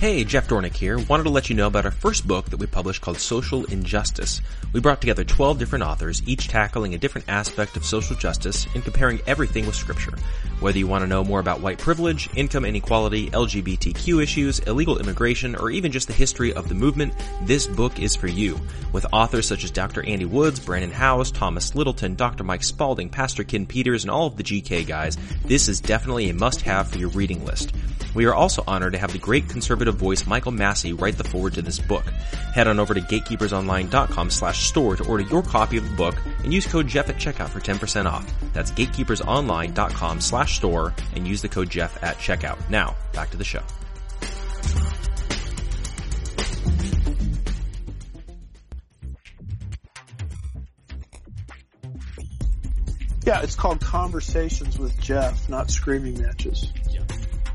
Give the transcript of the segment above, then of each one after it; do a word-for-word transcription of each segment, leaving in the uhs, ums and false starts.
Hey, Jeff Dornick here. Wanted to let you know about our first book that we published called Social Injustice. We brought together twelve different authors, each tackling a different aspect of social justice and comparing everything with scripture. Whether you want to know more about white privilege, income inequality, L G B T Q issues, illegal immigration, or even just the history of the movement, this book is for you. With authors such as Doctor Andy Woods, Brandon House, Thomas Littleton, Doctor Mike Spalding, Pastor Ken Peters, and all of the G K guys, this is definitely a must-have for your reading list. We are also honored to have the great conservative voice Michael Massey write the foreword to this book. Head on over to gatekeepers online dot com slash store to order your copy of the book and use code Jeff at checkout for ten percent off. That's gatekeepers online dot com slash store and use the code Jeff at checkout. Now, back to the show. Yeah, it's called Conversations with Jeff, not Screaming Matches. Yeah.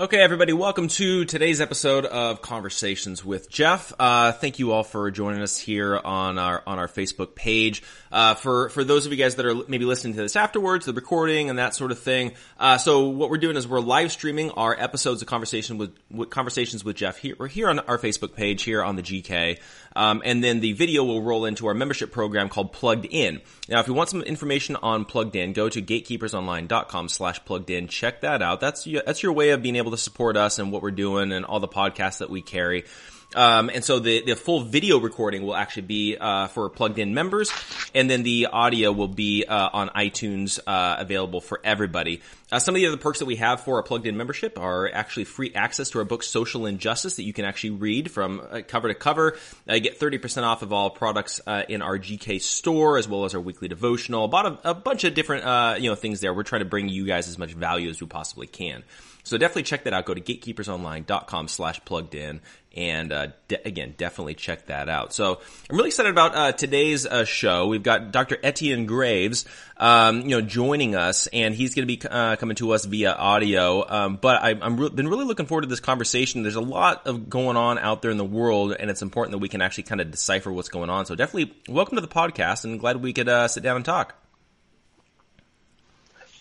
Okay, everybody, welcome to today's episode of Conversations with Jeff. Uh, thank you all for joining us here on our, on our Facebook page. Uh, for, for those of you guys that are maybe listening to this afterwards, the recording and that sort of thing. Uh, so what we're doing is we're live streaming our episodes of Conversation with, with Conversations with Jeff here. We're here on our Facebook page here on the G K. Um, and then the video will roll into our membership program called Plugged In. Now, if you want some information on Plugged In, go to gatekeepers online dot com slash plugged in. Check that out. That's, that's your way of being able to support us and what we're doing and all the podcasts that we carry. Um, and so the, the full video recording will actually be, uh, for Plugged In members. And then the audio will be, uh, on iTunes, uh, available for everybody. Uh, some of the other perks that we have for our Plugged In membership are actually free access to our book, Social Injustice, that you can actually read from uh, cover to cover. Uh, get thirty percent off of all products, uh, in our G K store, as well as our weekly devotional. About a, a bunch of different, uh, you know, things there. We're trying to bring you guys as much value as we possibly can. So definitely check that out. Go to gatekeepers online dot com slash plugged in. And, uh, de- again, definitely check that out. So I'm really excited about, uh, today's, uh, show. We've got Doctor Etienne Graves, um, you know, joining us, and he's going to be, uh, coming to us via audio. Um, but I, I'm re- been really looking forward to this conversation. There's a lot of going on out there in the world, and it's important that we can actually kind of decipher what's going on. So definitely welcome to the podcast, and glad we could, uh, sit down and talk.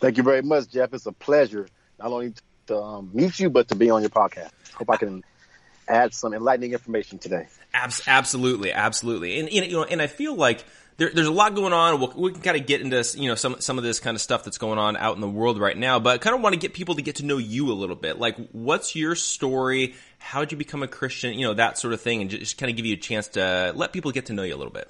Thank you very much, Jeff. It's a pleasure not only to um, meet you, but to be on your podcast. Hope I can add some enlightening information today. Absolutely, absolutely, and you know, and I feel like there, there's a lot going on. We'll, we can kind of get into you know some some of this kind of stuff that's going on out in the world right now, but I kind of want to get people to get to know you a little bit. Like, what's your story? How did you become a Christian? You know, that sort of thing, and just kind of give you a chance to let people get to know you a little bit.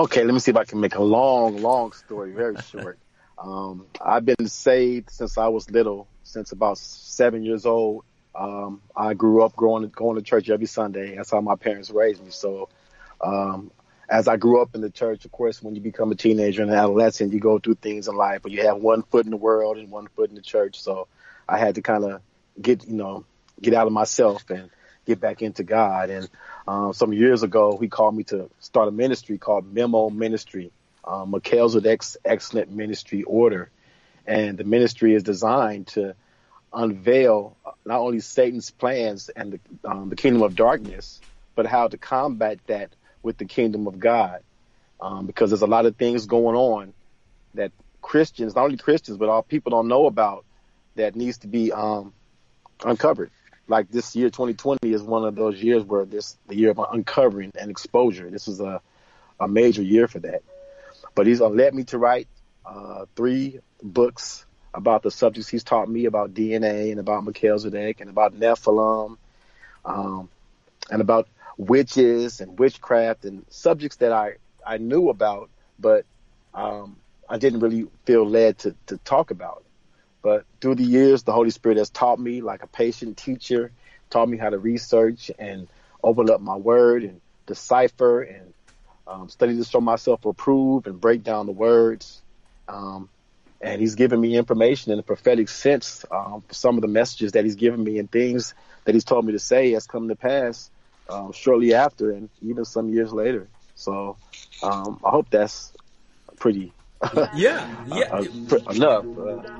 Okay, let me see if I can make a long, long story very short. Um, I've been saved since I was little, since about seven years old. Um, I grew up going, going to church every Sunday. That's how my parents raised me. So um, as I grew up in the church, of course, when you become a teenager and an adolescent, you go through things in life, but you have one foot in the world and one foot in the church. So I had to kind of get, you know, get out of myself and get back into God. And um, some years ago, he called me to start a ministry called Memo Ministry, um, Mikhail Zadeg's Excellent Ministry Order. And the ministry is designed to unveil not only Satan's plans and the, um, the kingdom of darkness, but how to combat that with the kingdom of God. Um, because there's a lot of things going on that Christians, not only Christians, but all people don't know about that needs to be um, uncovered. Like this year, twenty twenty is one of those years where this the year of uncovering and exposure. This is a, a major year for that. But he's led me to write uh, three books about the subjects he's taught me about D N A and about Mikhail Zadeg and about Nephilim um, and about witches and witchcraft and subjects that I, I knew about, but um, I didn't really feel led to, to talk about. But through the years, the Holy Spirit has taught me, like a patient teacher, taught me how to research and open up my word and decipher and um, study to show myself approved and break down the words. Um, and he's given me information in a prophetic sense. Um, some of the messages that he's given me and things that he's told me to say has come to pass um, shortly after and even some years later. So um, I hope that's pretty yeah, yeah. uh, uh, enough. Uh,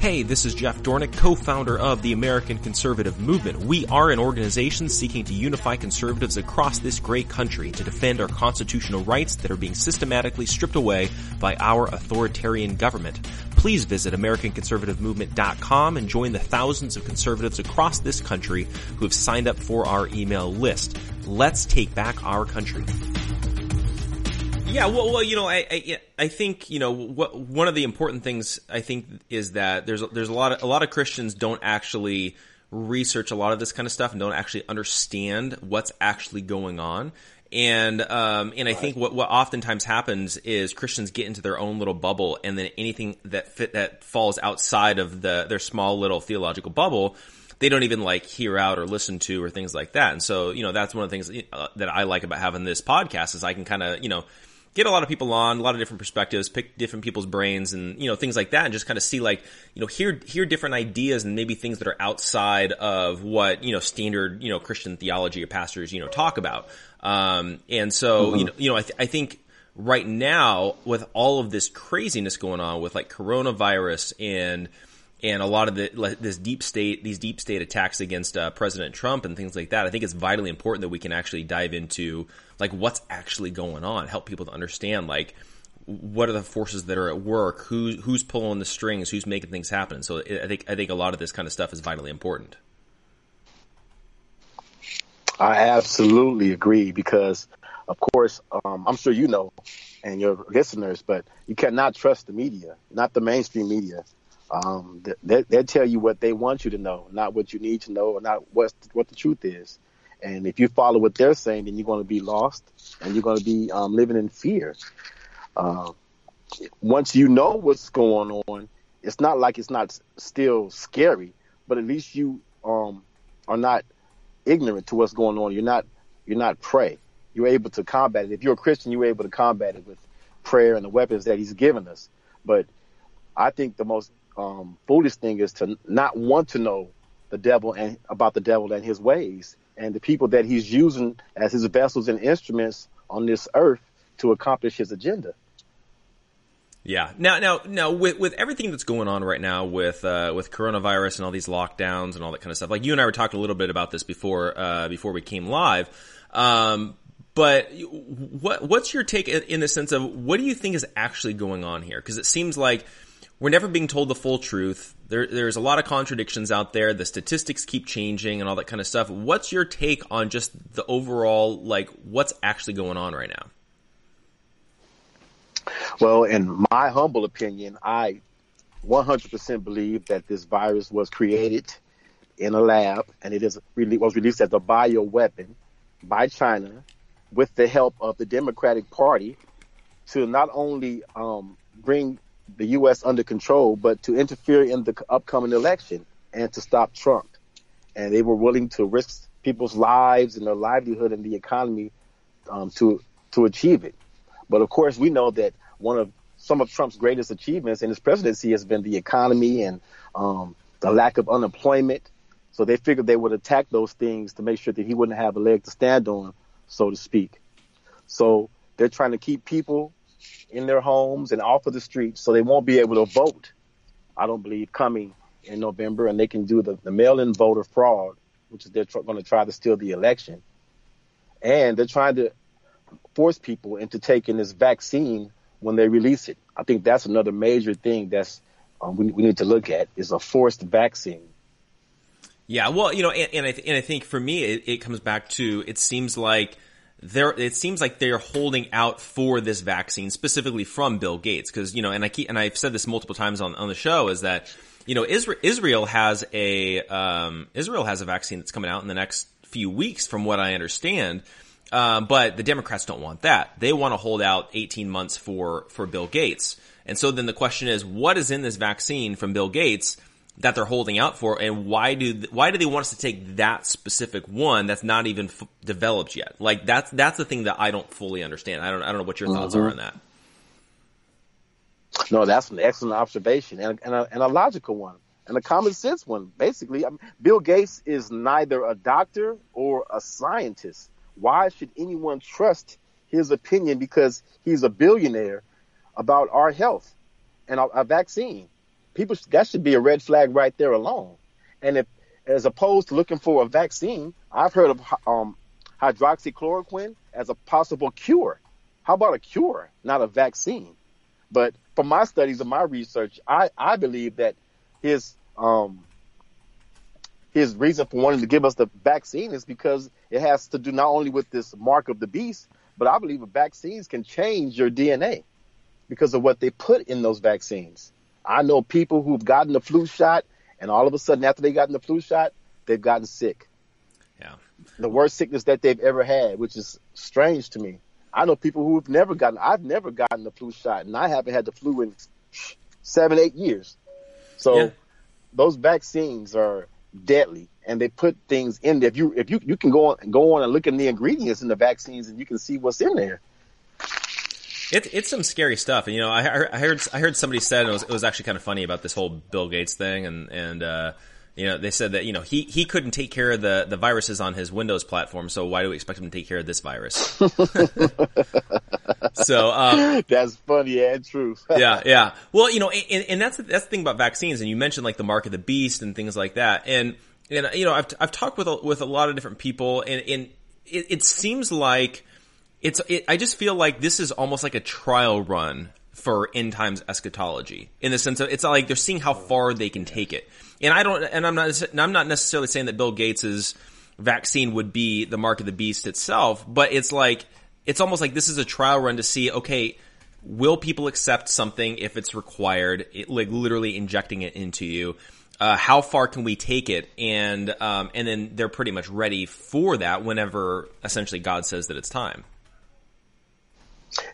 Hey, this is Jeff Dornick, co-founder of the American Conservative Movement. We are an organization seeking to unify conservatives across this great country to defend our constitutional rights that are being systematically stripped away by our authoritarian government. Please visit American Conservative Movement dot com and join the thousands of conservatives across this country who have signed up for our email list. Let's take back our country. Yeah, well, well, you know, I, I, I think, you know, what, one of the important things I think is that there's, there's a lot of, a lot of Christians don't actually research a lot of this kind of stuff and don't actually understand what's actually going on. And, um, and I think what, what oftentimes happens is Christians get into their own little bubble, and then anything that fit, that falls outside of the, their small little theological bubble, they don't even like hear out or listen to or things like that. And so, you know, that's one of the things uh, that I like about having this podcast is I can kind of, you know, get a lot of people on, a lot of different perspectives, pick different people's brains and, you know, things like that, and just kind of see, like, you know, hear, hear different ideas and maybe things that are outside of what, you know, standard, you know, Christian theology or pastors, you know, talk about. Um, and so, mm-hmm. you know, you know, I, th- I think right now with all of this craziness going on with like coronavirus and, and a lot of the, like, this deep state, these deep state attacks against uh, President Trump and things like that, I think it's vitally important that we can actually dive into like what's actually going on, help people to understand like what are the forces that are at work, who who's pulling the strings, who's making things happen. So I think I think a lot of this kind of stuff is vitally important. I absolutely agree because, of course, um, I'm sure you know, and your listeners, but you cannot trust the media, not the mainstream media. Um, they, they'll tell you what they want you to know, not what you need to know, or not what, what the truth is. And if you follow what they're saying, then you're going to be lost and you're going to be um, living in fear. Uh, once you know what's going on, it's not like it's not still scary, but at least you um, are not ignorant to what's going on. You're not, you're not prey. you're able to combat it. If you're a Christian, you're able to combat it with prayer and the weapons that he's given us. But I think the most um, foolish thing is to not want to know the devil and about the devil and his ways and the people that he's using as his vessels and instruments on this earth to accomplish his agenda. Yeah. Now, now, now, with with everything that's going on right now with uh, with coronavirus and all these lockdowns and all that kind of stuff, like you and I were talking a little bit about this before uh, before we came live. Um, but what what's your take in the sense of what do you think is actually going on here? Because it seems like we're never being told the full truth. There, there's a lot of contradictions out there. The statistics keep changing and all that kind of stuff. What's your take on just the overall, like, what's actually going on right now? Well, in my humble opinion, I one hundred percent believe that this virus was created in a lab, and it is was released as a bioweapon by China with the help of the Democratic Party to not only um, bring the U S under control, but to interfere in the upcoming election and to stop Trump. And they were willing to risk people's lives and their livelihood and the economy um, to to achieve it. But of course, we know that one of some of Trump's greatest achievements in his presidency has been the economy and um, the lack of unemployment. So they figured they would attack those things to make sure that he wouldn't have a leg to stand on, so to speak. So they're trying to keep people in their homes and off of the streets so they won't be able to vote, I don't believe, coming in November. And they can do the, the mail-in voter fraud, which is they're tr- going to try to steal the election. And they're trying to force people into taking this vaccine when they release it. I think that's another major thing that's um, we, we need to look at is a forced vaccine. Yeah, well, you know, and, and, I, th- and I think for me it, it comes back to it seems like they're it seems like they're holding out for this vaccine specifically from Bill Gates because you know, and I keep and I've said this multiple times on on the show is that you know Israel Israel has a um, Israel has a vaccine that's coming out in the next few weeks, from what I understand. Um, but the Democrats don't want that. They want to hold out eighteen months for, for Bill Gates. And so then the question is, what is in this vaccine from Bill Gates that they're holding out for? And why do, why do they want us to take that specific one that's not even f- developed yet? Like that's, that's the thing that I don't fully understand. I don't, I don't know what your mm-hmm. thoughts are on that. No, that's an excellent observation and, and, a, and a logical one and a common sense one. Basically, I mean, Bill Gates is neither a doctor or a scientist. Why should anyone trust his opinion because he's a billionaire about our health and our, our vaccine? People, that should be a red flag right there alone. And if, as opposed to looking for a vaccine, I've heard of um, hydroxychloroquine as a possible cure. How about a cure, not a vaccine? But from my studies and my research, I, I believe that his um, his reason for wanting to give us the vaccine is because it has to do not only with this mark of the beast, but I believe vaccines can change your D N A because of what they put in those vaccines. I know people who've gotten the flu shot, and all of a sudden after they gotten the flu shot, they've gotten sick. Yeah, the worst sickness that they've ever had, which is strange to me. I know people who've never gotten, I've never gotten the flu shot, and I haven't had the flu in seven, eight years. So yeah. Those vaccines are deadly. And they put things in there. If you if you, you can go on go on and look at the ingredients in the vaccines, and you can see what's in there. It's it's some scary stuff. And you know, I, I heard I heard somebody said, and it was it was actually kind of funny about this whole Bill Gates thing, and and uh, you know, they said that you know he he couldn't take care of the the viruses on his Windows platform, so why do we expect him to take care of this virus? So um, that's funny and true. yeah, yeah. Well, you know, and, and that's that's the thing about vaccines, and you mentioned like the mark of the beast and things like that, and. And, you know, I've, I've talked with, a, with a lot of different people and, and it, it seems like it's, it, I just feel like this is almost like a trial run for end times eschatology in the sense of it's like they're seeing how far they can take it. And I don't, and I'm not, and I'm not necessarily saying that Bill Gates's vaccine would be the mark of the beast itself, but it's like, it's almost like this is a trial run to see, okay, will people accept something if it's required, it, like literally injecting it into you? Uh, how far can we take it? And um, and then they're pretty much ready for that whenever essentially God says that it's time.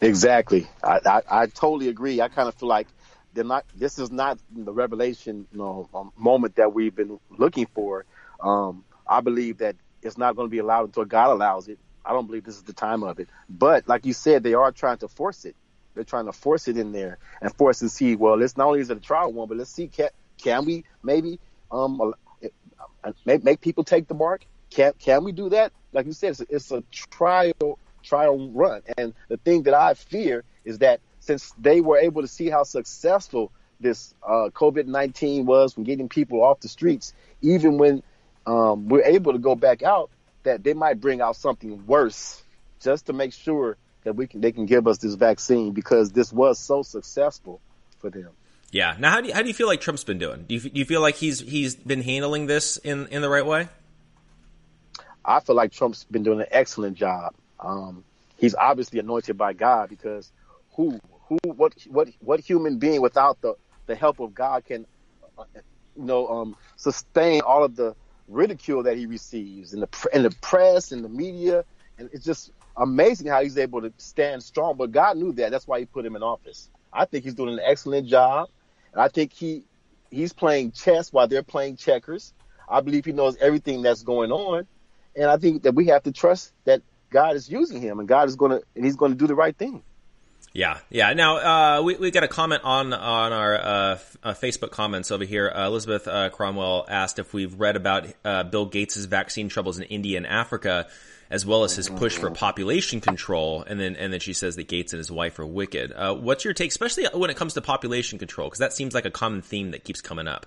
Exactly. I, I, I totally agree. I kind of feel like they're not. This is not the revelation you know, um, moment that we've been looking for. Um, I believe that it's not going to be allowed until God allows it. I don't believe this is the time of it. But like you said, they are trying to force it. They're trying to force it in there and force and see, well, let's not only is it a trial one, but let's see, can, can we maybe um make, make people take the mark? Can can we do that? Like you said, it's a, it's a trial trial run. And the thing that I fear is that since they were able to see how successful this uh, COVID nineteen was from getting people off the streets, even when um, we're able to go back out, that they might bring out something worse just to make sure that we can, they can give us this vaccine, because this was so successful for them. Yeah. Now, how do you, how do you feel like Trump's been doing? Do you, do you feel like he's he's been handling this in, in the right way? I feel like Trump's been doing an excellent job. Um, he's obviously anointed by God, because who who what what what human being without the, the help of God can uh, you know um, sustain all of the ridicule that he receives in the in the press and the media. And it's just amazing how he's able to stand strong. But God knew that. That's why he put him in office. I think he's doing an excellent job. And I think he he's playing chess while they're playing checkers. I believe he knows everything that's going on. And I think that we have to trust that God is using him, and God is going to and he's going to do the right thing. Yeah, yeah. Now, uh, we, we got a comment on on our uh, f- uh, Facebook comments over here. Uh, Elizabeth uh, Cromwell asked if we've read about uh, Bill Gates' vaccine troubles in India and Africa, as well as his push for population control. And then and then she says that Gates and his wife are wicked. Uh, what's your take, especially when it comes to population control? Because that seems like a common theme that keeps coming up.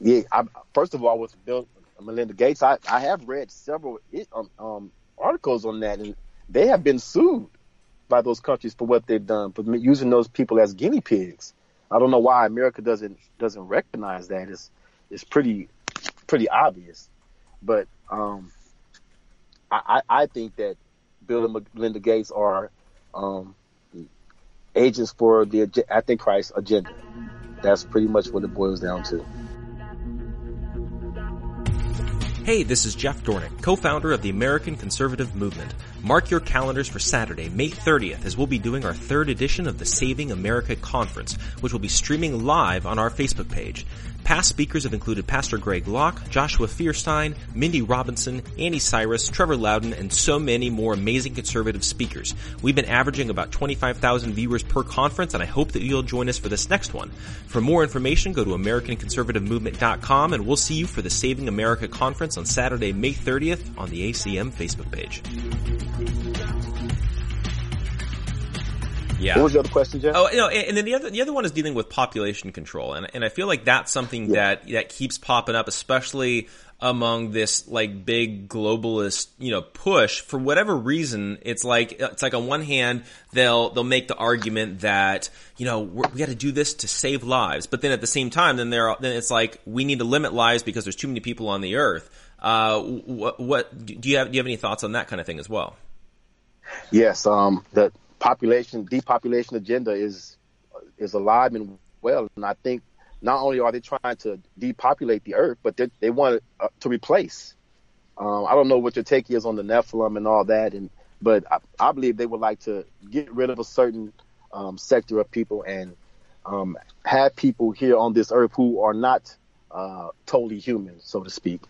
yeah. I, first of all, with Bill and Melinda Gates, I, I have read several um, um, articles on that, and they have been sued by those countries for what they've done, for using those people as guinea pigs. I don't know why America doesn't doesn't recognize that. It's it's pretty pretty obvious, but um, I, I think that Bill and Melinda Gates are um, agents for the Antichrist agenda. That's pretty much what it boils down to. Hey, this is Jeff Dornick, co-founder of the American Conservative Movement. Mark your calendars for Saturday, May thirtieth, as we'll be doing our third edition of the Saving America Conference, which will be streaming live on our Facebook page. Past speakers have included Pastor Greg Locke, Joshua Fierstein, Mindy Robinson, Andy Cyrus, Trevor Loudon, and so many more amazing conservative speakers. We've been averaging about twenty-five thousand viewers per conference, and I hope that you'll join us for this next one. For more information, go to American Conservative Movement dot com, and we'll see you for the Saving America Conference on Saturday, May thirtieth on the A C M Facebook page. Yeah. What was the other question, Jeff? Oh, no, and, and then the other the other one is dealing with population control. And and I feel like that's something yeah. that, that keeps popping up, especially among this like big globalist, you know, push. For whatever reason, it's like it's like on one hand they'll they'll make the argument that, you know, we're, we got to do this to save lives, but then at the same time, then there then it's like we need to limit lives because there's too many people on the earth. Uh, what, what do you have? Do you have any thoughts on that kind of thing as well? Yes, um, the population depopulation agenda is is alive and well, and I think. Not only are they trying to depopulate the earth, but they, they want uh, to replace. Um, I don't know what your take is on the Nephilim and all that, and but I, I believe they would like to get rid of a certain um, sector of people and um, have people here on this earth who are not uh, totally human, so to speak.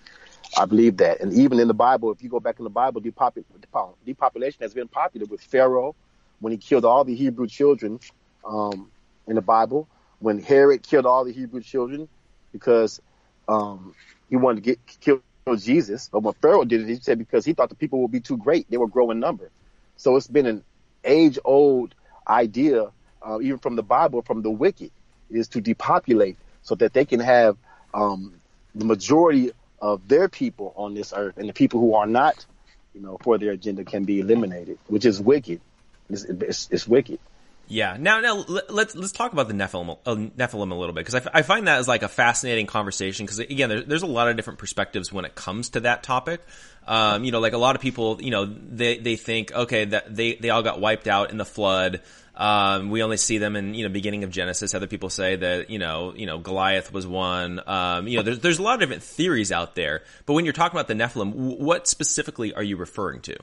I believe that. And even in the Bible, if you go back in the Bible, depop- depop- depopulation has been popular with Pharaoh when he killed all the Hebrew children um, in the Bible, when Herod killed all the Hebrew children because um, he wanted to get killed Jesus. But when Pharaoh did it, he said because he thought the people would be too great. They would grow in number. So it's been an age-old idea, uh, even from the Bible, from the wicked, is to depopulate so that they can have um, the majority of their people on this earth, and the people who are not, you know, for their agenda can be eliminated, which is wicked. It's, it's, it's wicked. Yeah. Now, now let's let's talk about the Nephilim, uh, Nephilim a little bit, because I, f- I find that as like a fascinating conversation. Because again, there, there's a lot of different perspectives when it comes to that topic. Um, you know, like a lot of people, you know, they they think, okay, that they they all got wiped out in the flood. Um, we only see them in, you know, beginning of Genesis. Other people say that, you know, you know, Goliath was one. Um, you know, there's, there's a lot of different theories out there. But when you're talking about the Nephilim, what specifically are you referring to?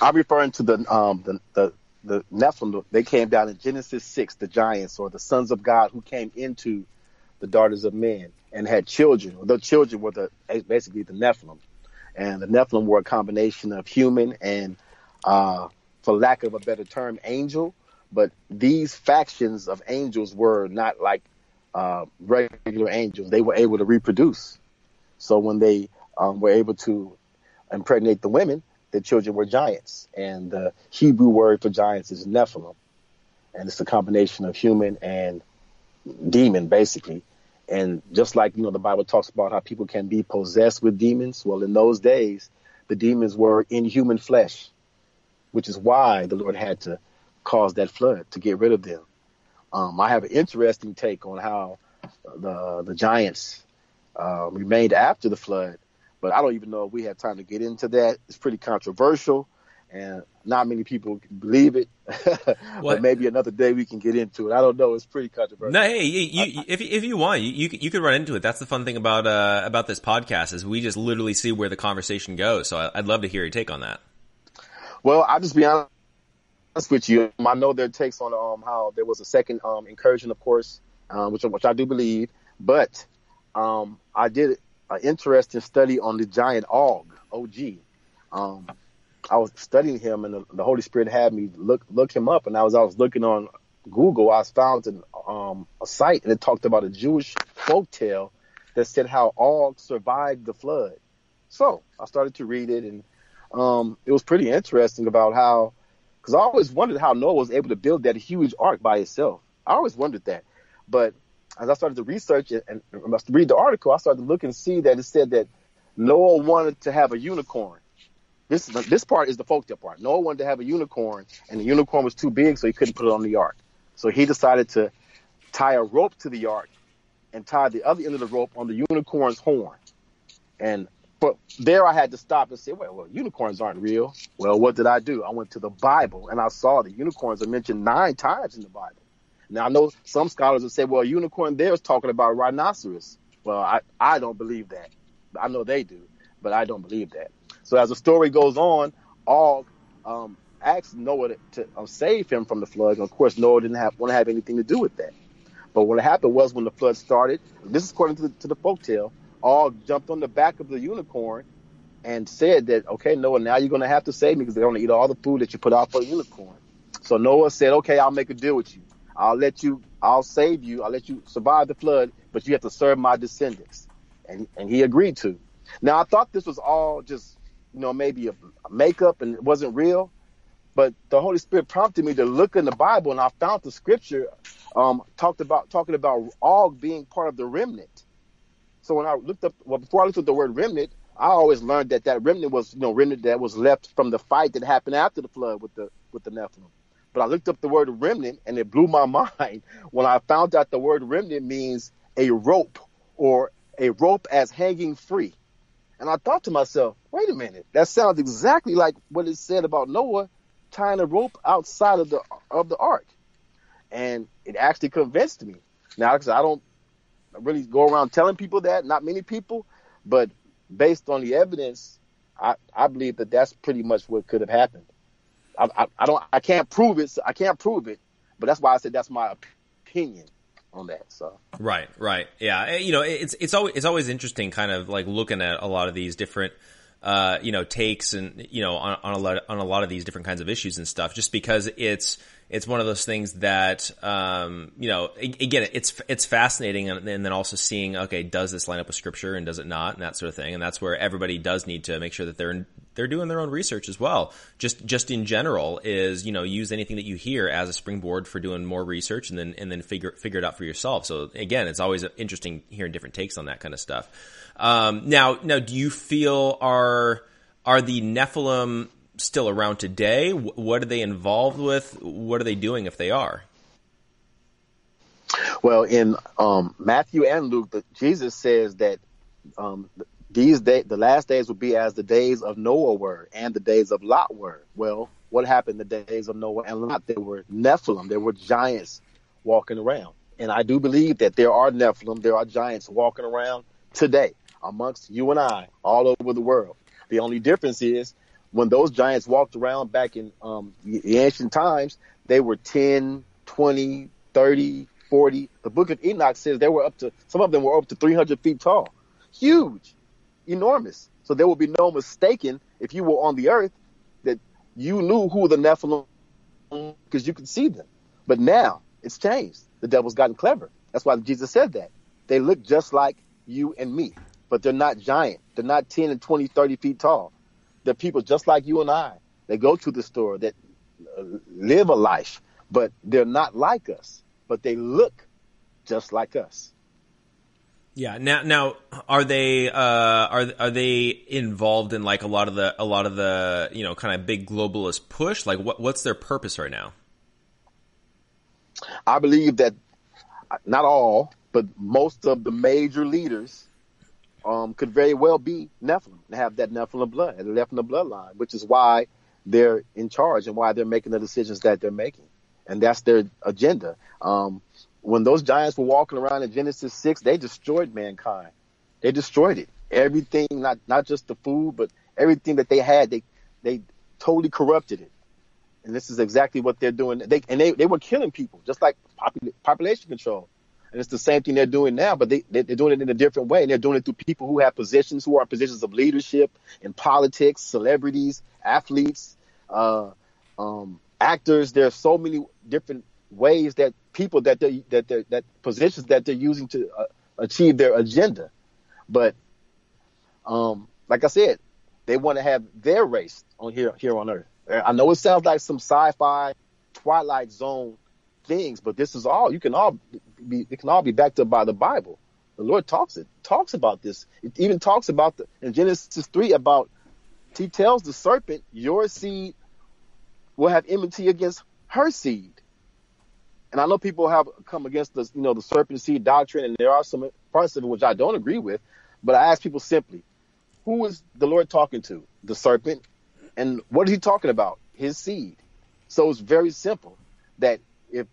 I'm referring to the, um, the, the, the Nephilim. They came down in Genesis six, the giants or the sons of God who came into the daughters of men and had children. The children were the, basically the Nephilim. And the Nephilim were a combination of human and, uh, for lack of a better term, angel. But these factions of angels were not like uh, regular angels. They were able to reproduce. So when they um, were able to impregnate the women, the children were giants. And the Hebrew word for giants is Nephilim. And it's a combination of human and demon, basically. And just like, you know, the Bible talks about how people can be possessed with demons. Well, in those days, the demons were in human flesh, which is why the Lord had to cause that flood to get rid of them. Um, I have an interesting take on how the the giants uh, remained after the flood, but I don't even know if we have time to get into that. It's pretty controversial, and not many people believe it. But maybe another day we can get into it. I don't know. It's pretty controversial. No, hey, you, you, I, if if you want, you you, you could run into it. That's the fun thing about uh, about this podcast is we just literally see where the conversation goes. So I, I'd love to hear your take on that. Well, I'll just be honest with you. I know their takes on um, how there was a second um, incursion, of course, uh, which, which I do believe. But um, I did an interesting study on the giant Og, O G. Um, I was studying him, and the, the Holy Spirit had me look look him up. And as I was looking on Google, I found an, um, a site, and it talked about a Jewish folktale that said how Og survived the flood. So I started to read it, and Um, it was pretty interesting about how, because I always wondered how Noah was able to build that huge ark by itself. I always wondered that. But as I started to research it and must read the article, I started to look and see that it said that Noah wanted to have a unicorn. This this part is the folktale part. Noah wanted to have a unicorn, and the unicorn was too big, so he couldn't put it on the ark. So he decided to tie a rope to the ark and tie the other end of the rope on the unicorn's horn. And but there I had to stop and say, well, well, unicorns aren't real. Well, what did I do? I went to the Bible, and I saw the unicorns are mentioned nine times in the Bible. Now, I know some scholars would say, well, a unicorn there is talking about rhinoceros. Well, I, I don't believe that. I know they do, but I don't believe that. So as the story goes on, Og um, asked Noah to, to um, save him from the flood. And of course, Noah didn't have, want to have anything to do with that. But what happened was when the flood started, this is according to the, to the folktale, Og jumped on the back of the unicorn and said that, okay, Noah, now you're going to have to save me because they're going to eat all the food that you put out for the unicorn. So Noah said, okay, I'll make a deal with you. I'll let you, I'll save you. I'll let you survive the flood, but you have to serve my descendants. And and he agreed to. Now, I thought this was all just, you know, maybe a makeup and it wasn't real. But the Holy Spirit prompted me to look in the Bible, and I found the scripture um, talked about talking about Og being part of the remnant. So when I looked up, well, before I looked up the word remnant, I always learned that that remnant was, you know, remnant that was left from the fight that happened after the flood with the with the Nephilim. But I looked up the word remnant, and it blew my mind when I found out the word remnant means a rope or a rope as hanging free. And I thought to myself, wait a minute, that sounds exactly like what it said about Noah tying a rope outside of the of the ark. And it actually convinced me. Now, because I don't really go around telling people that, not many people, but based on the evidence, I, I believe that that's pretty much what could have happened. I, I, I don't, I can't prove it. So I can't prove it, but that's why I said that's my opinion on that. So right, right, yeah. You know, it's it's always it's always interesting, kind of like looking at a lot of these different, uh, you know, takes and you know on, on a lot on a lot of these different kinds of issues and stuff. Just because it's it's one of those things that um, you know, again, it's it's fascinating, and, and then also seeing, okay, does this line up with scripture and does it not, and that sort of thing. And that's where everybody does need to make sure that they're in, they're doing their own research as well. Just, just in general is, you know, use anything that you hear as a springboard for doing more research and then, and then figure, figure it out for yourself. So again, it's always interesting hearing different takes on that kind of stuff. Um, now, now do you feel are, are the Nephilim still around today? What are they involved with? What are they doing if they are? Well, in, um, Matthew and Luke, the, Jesus says that, um, These day, the last days will be as the days of Noah were and the days of Lot were. Well, what happened the days of Noah and Lot? There were Nephilim. There were giants walking around. And I do believe that there are Nephilim. There are giants walking around today amongst you and I all over the world. The only difference is when those giants walked around back in um, the ancient times, they were ten, twenty, thirty, forty. The book of Enoch says they were up to, some of them were up to three hundred feet tall. Huge. Enormous. So there will be no mistaking if you were on the earth that you knew who the Nephilim were because you could see them. But now it's changed. The devil's gotten clever. That's why Jesus said that. They look just like you and me, but they're not giant. They're not ten and twenty, thirty feet tall. They're people just like you and I. They go to the store, that live a life, but they're not like us, but they look just like us. Yeah. Now, now, are they, uh, are, are they involved in like a lot of the, a lot of the, you know, kind of big globalist push? Like what, what's their purpose right now? I believe that not all, but most of the major leaders, um, could very well be Nephilim and have that Nephilim blood and Nephilim bloodline, which is why they're in charge and why they're making the decisions that they're making. And that's their agenda. Um, When those giants were walking around in Genesis six, they destroyed mankind. They destroyed it. Everything, not not just the food, but everything that they had, they they totally corrupted it. And this is exactly what they're doing. They and they, they were killing people, just like popul- population control. And it's the same thing they're doing now, but they, they, they're doing it in a different way. And they're doing it through people who have positions, who are in positions of leadership in politics, celebrities, athletes, uh, um, actors. There are so many different ways that people that they that they that positions that they're using to uh, achieve their agenda, but um, like I said, they want to have their race on here here on Earth. I know it sounds like some sci-fi, Twilight Zone things, but this is all you can all be. It can all be backed up by the Bible. The Lord talks it talks about this. It even talks about the in Genesis three about he tells the serpent, "Your seed will have enmity against her seed." And I know people have come against the, you know, the serpent seed doctrine, and there are some parts of it which I don't agree with. But I ask people simply, who is the Lord talking to? The serpent. And what is he talking about? His seed. So it's very simple that if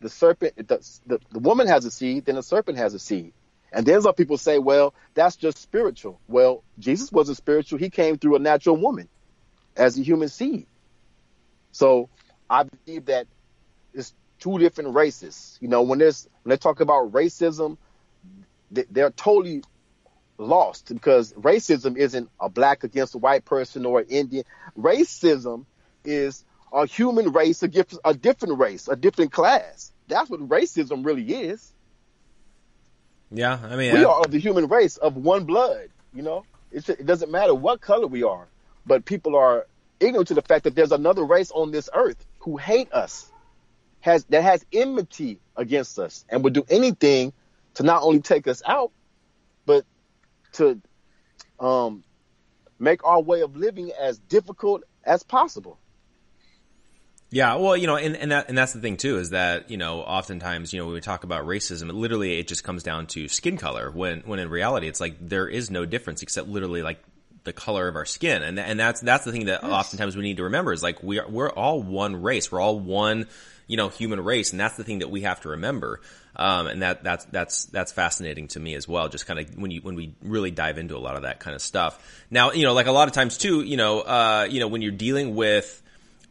the serpent, if the, the, the woman has a seed, then the serpent has a seed. And then some people say, well, that's just spiritual. Well, Jesus wasn't spiritual. He came through a natural woman as a human seed. So I believe that it's two different races. You know, when there's when they talk about racism, they, they're totally lost because racism isn't a black against a white person or an Indian. Racism is a human race, a, gift, a different race, a different class. That's what racism really is. Yeah, I mean, we I... are of the human race of one blood. You know, it, it doesn't matter what color we are, but people are ignorant to the fact that there's another race on this earth who hate us. Has, that has enmity against us and would do anything to not only take us out, but to um, make our way of living as difficult as possible. Yeah, well, you know, and, and that and that's the thing too, is that, you know, oftentimes, you know, when we talk about racism, it literally it just comes down to skin color when when in reality it's like there is no difference except literally like the color of our skin. And and that's that's the thing that yes. oftentimes we need to remember is like we are, we're all one race. We're all one, you know, human race. And that's the thing that we have to remember. Um, and that that's that's that's fascinating to me as well. Just kind of when you when we really dive into a lot of that kind of stuff. Now, you know, like a lot of times too, you know, uh, you know, when you're dealing with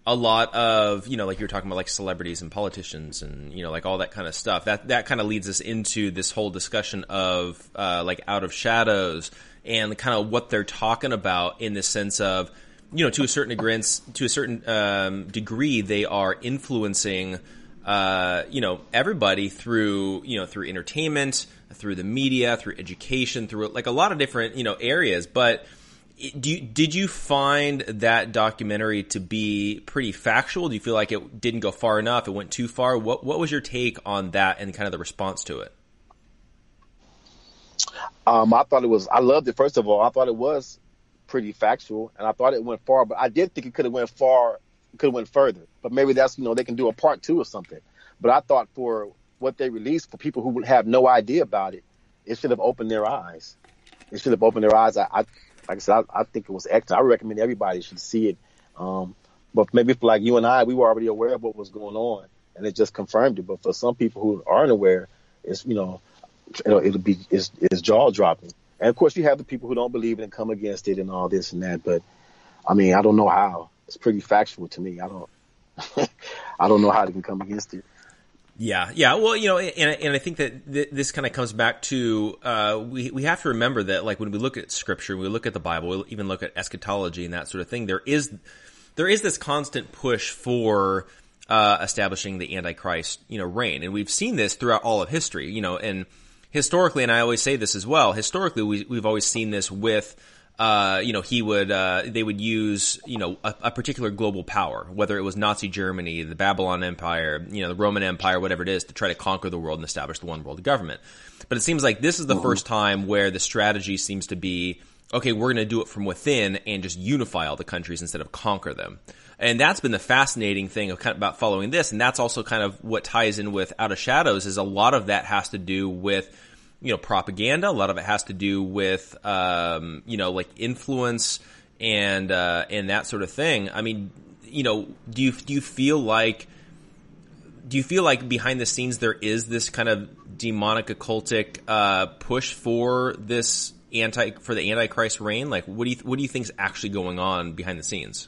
a lot of, you know, like you were talking about like celebrities and politicians and, you know, like all that kind of stuff. That, that kind of leads us into this whole discussion of, uh, like Out of Shadows and kind of what they're talking about in the sense of, you know, to a certain degree, to a certain, um, degree, they are influencing, uh, you know, everybody through, you know, through entertainment, through the media, through education, through like a lot of different, you know, areas. But, Do you, did you find that documentary to be pretty factual? Do you feel like it didn't go far enough? It went too far? What what was your take on that and kind of the response to it? Um, I thought it was – I loved it, first of all. I thought it was pretty factual, and I thought it went far. But I did think it could have went far – could have went further. But maybe that's – you know, they can do a part two or something. But I thought for what they released, for people who would have no idea about it, it should have opened their eyes. It should have opened their eyes. I, I Like I said, I, I think it was excellent. I recommend everybody should see it. Um, but maybe for like you and I, we were already aware of what was going on, and it just confirmed it. But for some people who aren't aware, it's you know, you know it'll be it's, it's jaw dropping. And of course, you have the people who don't believe it and come against it and all this and that. But I mean, I don't know how. It's pretty factual to me. I don't, I don't know how they can come against it. Yeah, yeah. Well, you know, and and I think that th- this kind of comes back to uh, we we have to remember that, like, when we look at Scripture, we look at the Bible, we even look at eschatology and that sort of thing. There is there is this constant push for uh, establishing the Antichrist, you know, reign, and we've seen this throughout all of history, you know, and historically, and I always say this as well. Historically, we we've always seen this with. Uh, you know, he would, uh, they would use, you know, a, a particular global power, whether it was Nazi Germany, the Babylon Empire, you know, the Roman Empire, whatever it is, to try to conquer the world and establish the one world government. But it seems like this is the mm-hmm. first time where the strategy seems to be, okay, we're going to do it from within and just unify all the countries instead of conquer them. And that's been the fascinating thing of kind of about following this. And that's also kind of what ties in with Out of Shadows is a lot of that has to do with you know, propaganda. A lot of it has to do with, um, you know, like influence and, uh, and that sort of thing. I mean, you know, do you, do you feel like, do you feel like behind the scenes there is this kind of demonic occultic, uh, push for this anti, for the Antichrist reign? Like, what do you, what do you think is actually going on behind the scenes?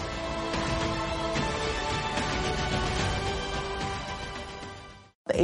The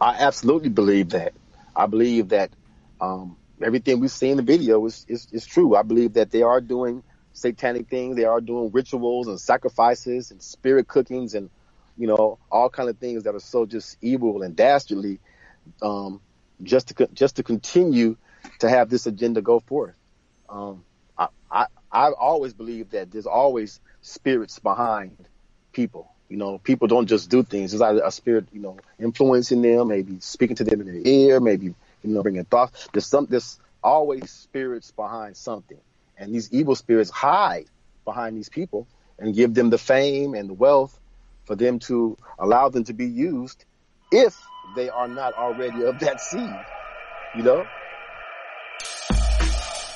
I absolutely believe that. I believe that um, everything we see in the video is, is, is true. I believe that they are doing satanic things. They are doing rituals and sacrifices and spirit cookings and, you know, all kind of things that are so just evil and dastardly um, just to just to continue to have this agenda go forth. Um, I, I I've always believed that there's always spirits behind people. You know, people don't just do things. There's either a spirit, you know, influencing them, maybe speaking to them in their ear, maybe, you know, bringing thoughts. There's some, there's always spirits behind something. And these evil spirits hide behind these people and give them the fame and the wealth for them to allow them to be used if they are not already of that seed, you know?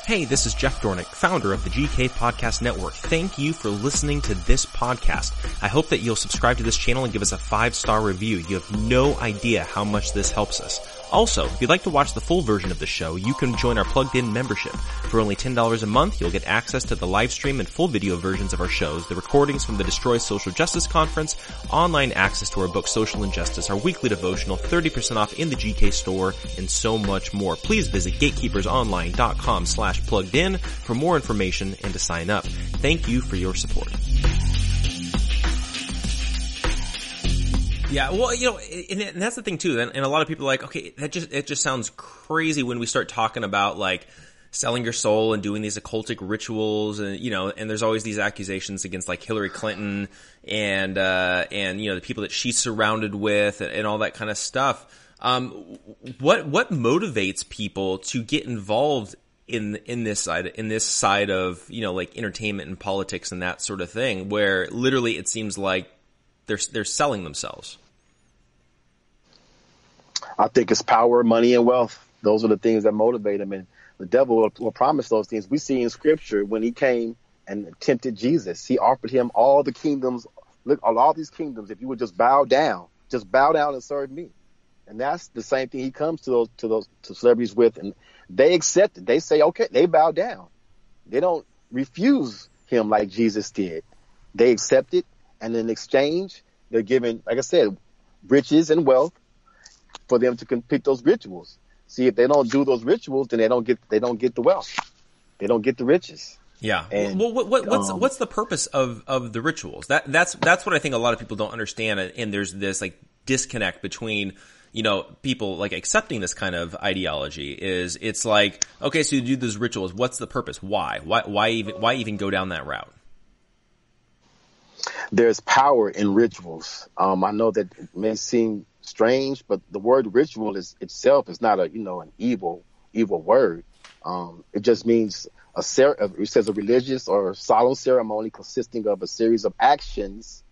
Hey, this is Jeff Dornick, founder of the G K Podcast Network. Thank you for listening to this podcast. I hope that you'll subscribe to this channel and give us a five-star review. You have no idea how much this helps us. Also, if you'd like to watch the full version of the show, you can join our Plugged In membership. For only ten dollars a month, you'll get access to the live stream and full video versions of our shows, the recordings from the Destroy Social Justice Conference, online access to our book Social Injustice, our weekly devotional, thirty percent off in the G K store, and so much more. Please visit gatekeepersonline.com slash plugged in for more information and to sign up. Thank you for your support. Yeah, well, you know, and, and that's the thing too. And a lot of people are like, okay, that just it just sounds crazy when we start talking about like selling your soul and doing these occultic rituals, and you know, and there's always these accusations against like Hillary Clinton and uh, and you know the people that she's surrounded with and, and all that kind of stuff. Um, what what motivates people to get involved in in this side in this side of, you know, like entertainment and politics and that sort of thing, where literally it seems like they're they're selling themselves? I think it's power, money, and wealth. Those are the things that motivate them, and the devil will, will promise those things. We see in Scripture when he came and tempted Jesus, he offered him all the kingdoms. Look, all these kingdoms, if you would just bow down, just bow down and serve me. And that's the same thing he comes to those to those to celebrities with, and they accept it. They say, okay, they bow down. They don't refuse him like Jesus did. They accept it. And in exchange, they're given, like I said, riches and wealth for them to complete those rituals. See, if they don't do those rituals, then they don't get, they don't get the wealth. They don't get the riches. Yeah. And, well, what, what, what's, um, what's the purpose of, of the rituals? That, that's, that's what I think a lot of people don't understand. And there's this like disconnect between, you know, people like accepting this kind of ideology. Is it's like, okay, so you do those rituals. What's the purpose? Why? Why, why even, why even go down that route? There's power in rituals. Um, I know that it may seem strange, but the word ritual is itself is not a, you know, an evil, evil word. Um, it just means a, ser- it says a religious or solemn ceremony consisting of a series of actions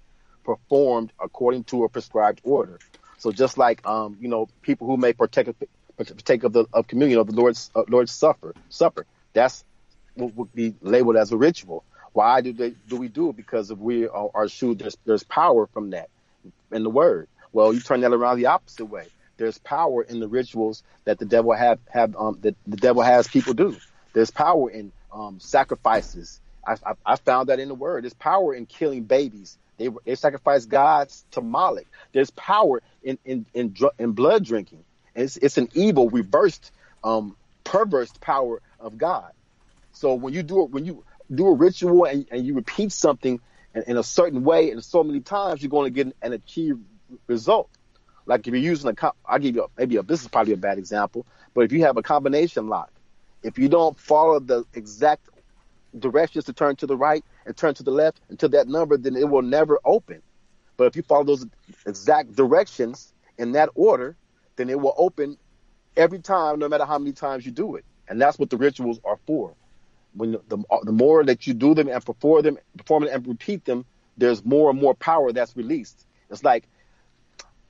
performed according to a prescribed order. So just like, um, you know, people who may partake partake of the of communion of the Lord's uh, Lord's supper supper, that's what would be labeled as a ritual. Why do they do we do it? Because if we are, are sure there's there's power from that in the word. Well, you turn that around the opposite way. There's power in the rituals that the devil have have um, that the devil has people do. There's power in um, sacrifices. I, I I found that in the word. There's power in killing babies. They, they sacrifice gods to Moloch. There's power in in in, dr- in blood drinking. It's it's an evil, reversed, um, perverse power of God. So when you do it, when you do a ritual and, and you repeat something in, in a certain way and so many times, you're going to get an achieved result. Like if you're using a, I'll give you a, maybe a, this is probably a bad example, but if you have a combination lock, if you don't follow the exact directions to turn to the right and turn to the left and to that number, then it will never open. But if you follow those exact directions in that order, then it will open every time, no matter how many times you do it. And that's what the rituals are for. When the, the more that you do them and perform them, perform them and repeat them, there's more and more power that's released. It's like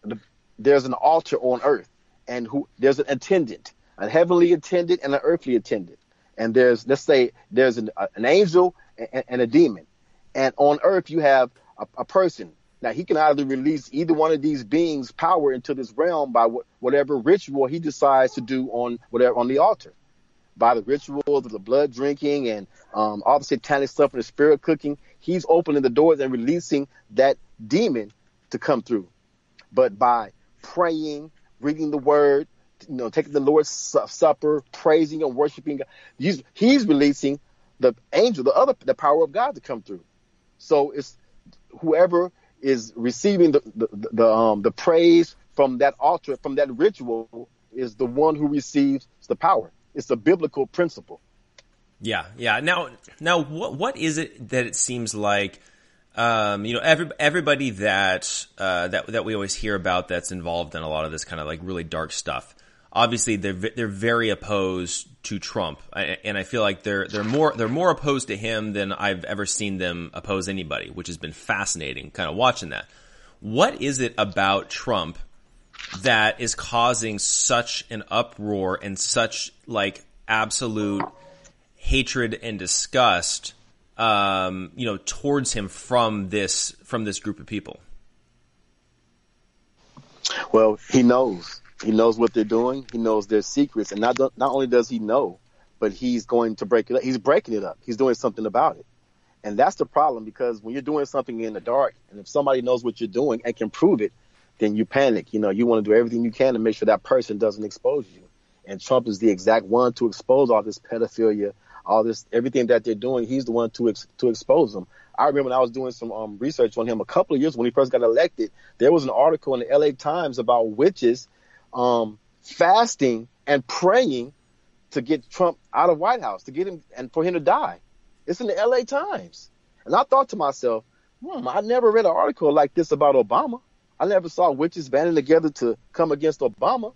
the, there's an altar on earth, and who there's an attendant, a heavenly attendant and an earthly attendant. And there's, let's say, there's an, uh, an angel and, and a demon. And on earth, you have a, a person. Now, he can either release either one of these beings' power into this realm by wh- whatever ritual he decides to do on whatever on the altar, by the rituals of the blood drinking and um, all the satanic stuff and the spirit cooking. He's opening the doors and releasing that demon to come through. But by praying, reading the word, you know, taking the Lord's Supper, praising and worshiping God, he's, he's releasing the angel, the other, the power of God to come through. So it's whoever is receiving the the, the um the praise from that altar, from that ritual, is the one who receives the power. It's a biblical principle. Yeah, yeah. Now, now, what what is it that it seems like? Um, you know, every, everybody that uh that that we always hear about that's involved in a lot of this kind of like really dark stuff obviously they're they're very opposed to Trump, and I feel like they're they're more they're more opposed to him than I've ever seen them oppose anybody, which has been fascinating, kind of watching that. What is it about Trump that is causing such an uproar and such like absolute hatred and disgust, um, you know, towards him from this from this group of people? Well, he knows. He knows what they're doing. He knows their secrets, and not not only does he know, but he's going to break it up. He's breaking it up. He's doing something about it, and that's the problem, because when you're doing something in the dark, and if somebody knows what you're doing and can prove it, then you panic. You know, you want to do everything you can to make sure that person doesn't expose you. And Trump is the exact one to expose all this pedophilia, all this everything that they're doing. He's the one to ex- to expose them. I remember when I was doing some um, research on him a couple of years when he first got elected. There was an article in the L A Times about witches um, fasting and praying to get Trump out of White House, to get him and for him to die. It's in the L A Times. And I thought to myself, hmm, I never read an article like this about Obama. I never saw witches banding together to come against Obama.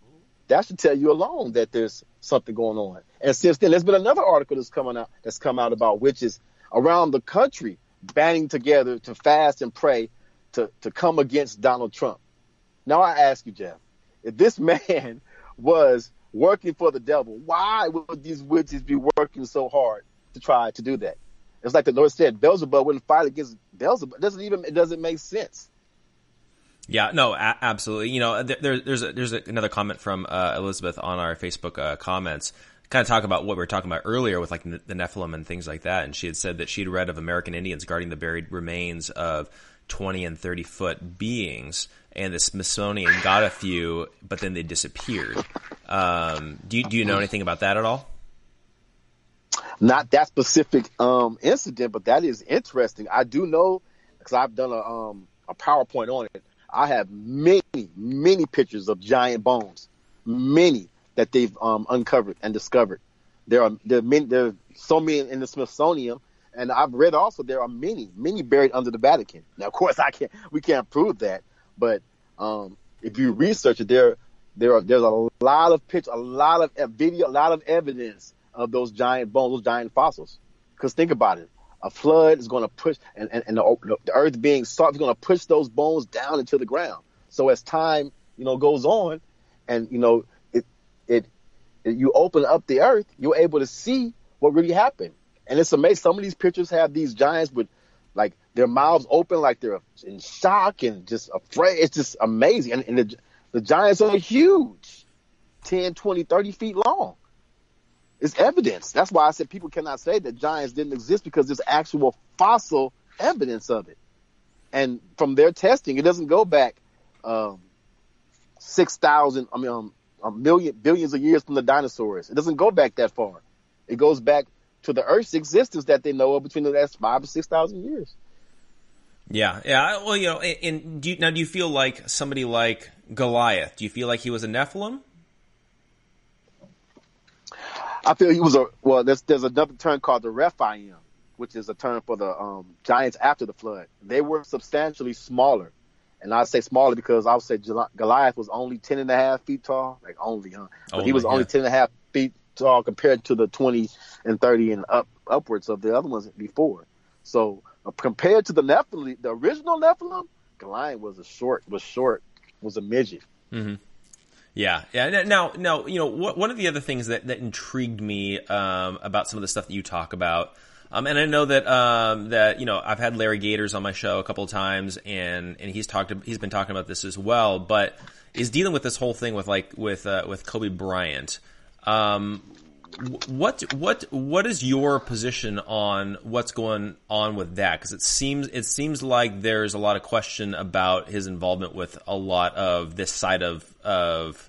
That should tell you alone that there's something going on. And since then, there's been another article that's coming out that's come out about witches around the country banding together to fast and pray to, to come against Donald Trump. Now, I ask you, Jeff, if this man was working for the devil, why would these witches be working so hard to try to do that? It's like the Lord said, Beelzebub wouldn't fight against Beelzebub. It doesn't even it doesn't make sense. Yeah, no, a- absolutely. You know, there, there's a, there's a, another comment from uh, Elizabeth on our Facebook uh, comments, kind of talk about what we were talking about earlier with like ne- the Nephilim and things like that. And she had said that she'd read of American Indians guarding the buried remains of twenty and thirty foot beings, and the Smithsonian got a few, but then they disappeared. Um, do you, do you know anything about that at all? Not that specific um, incident, but that is interesting. I do know, because I've done a um, a PowerPoint on it. I have many, many pictures of giant bones, many that they've um, uncovered and discovered. There are there are, many, there are so many in the Smithsonian, and I've read also there are many, many buried under the Vatican. Now, of course, I can't we can't prove that, but um, if you research it, there there are there's a lot of pictures, a lot of video, a lot of evidence of those giant bones, those giant fossils. Because think about it. A flood is going to push, and, and, and the, the earth being soft is going to push those bones down into the ground. So as time, you know, goes on, and you know, it, it, it you open up the earth, you're able to see what really happened. And it's amazing. Some of these pictures have these giants with, like, their mouths open, like they're in shock and just afraid. It's just amazing. And, and the the giants are huge, ten, twenty, thirty feet long. It's evidence. That's why I said people cannot say that giants didn't exist, because there's actual fossil evidence of it. And from their testing, it doesn't go back um, six thousand, I mean, um, a million, billions of years from the dinosaurs. It doesn't go back that far. It goes back to the Earth's existence that they know of between the last five or six thousand years. Yeah, yeah. Well, you know, and, and do you, now do you feel like somebody like Goliath, do you feel like he was a Nephilim? I feel he was a well. There's there's another term called the Rephaim, which is a term for the um, giants after the flood. They were substantially smaller, and I say smaller because I would say Goliath was only ten and a half feet tall, like only, huh? But only, he was only yeah. ten and a half feet tall compared to the twenty and thirty and up upwards of the other ones before. So uh, compared to the Nephilim, the original Nephilim, Goliath was a short, was short, was a midget. Mm-hmm. Yeah, yeah. Now, now, you know, what, one of the other things that, that intrigued me um, about some of the stuff that you talk about, um, and I know that um, that you know, I've had Larry Gators on my show a couple of times, and, and he's talked, he's been talking about this as well, but is dealing with this whole thing with like with uh, with Kobe Bryant. Um, what what what is your position on what's going on with that? Because it seems it seems like there's a lot of question about his involvement with a lot of this side of of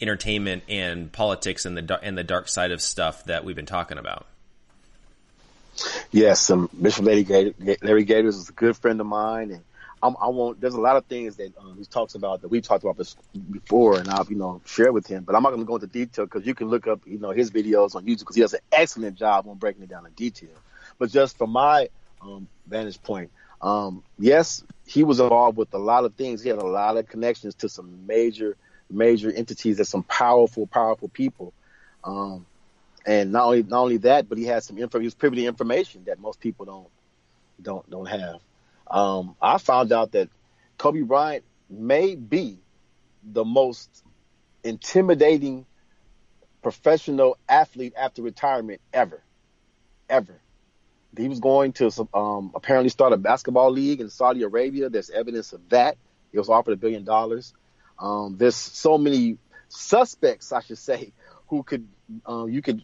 entertainment and politics and the and the dark side of stuff that we've been talking about. Yes, um, Mister Larry Gators, Larry Gators is a good friend of mine, and I'm, I won't. There's a lot of things that um, he talks about that we've talked about before, and I've you know shared with him. But I'm not going to go into detail because you can look up you know his videos on YouTube, because he does an excellent job on breaking it down in detail. But just from my um, vantage point, um, yes, he was involved with a lot of things. He had a lot of connections to some major major entities and some powerful, powerful people. Um, and not only not only that, but he had some info. He was privy to information that most people don't don't don't have. Um, I found out that Kobe Bryant may be the most intimidating professional athlete after retirement ever, ever. He was going to um, apparently start a basketball league in Saudi Arabia. There's evidence of that. He was offered a billion dollars. Um, there's so many suspects, I should say, who could uh, you could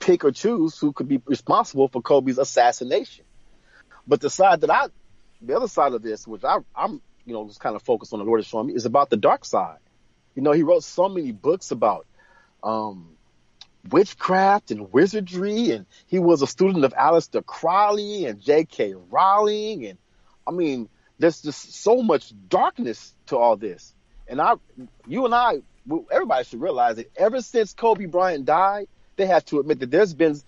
pick or choose who could be responsible for Kobe's assassination. But the side that I, the other side of this, which I, I'm, you know, just kind of focused on, the Lord is showing me, is about the dark side. You know, he wrote so many books about um, witchcraft and wizardry, and he was a student of Aleister Crowley and J K Rowling, and I mean, there's just so much darkness to all this. And I, you and I, everybody should realize that ever since Kobe Bryant died, they have to admit that there's been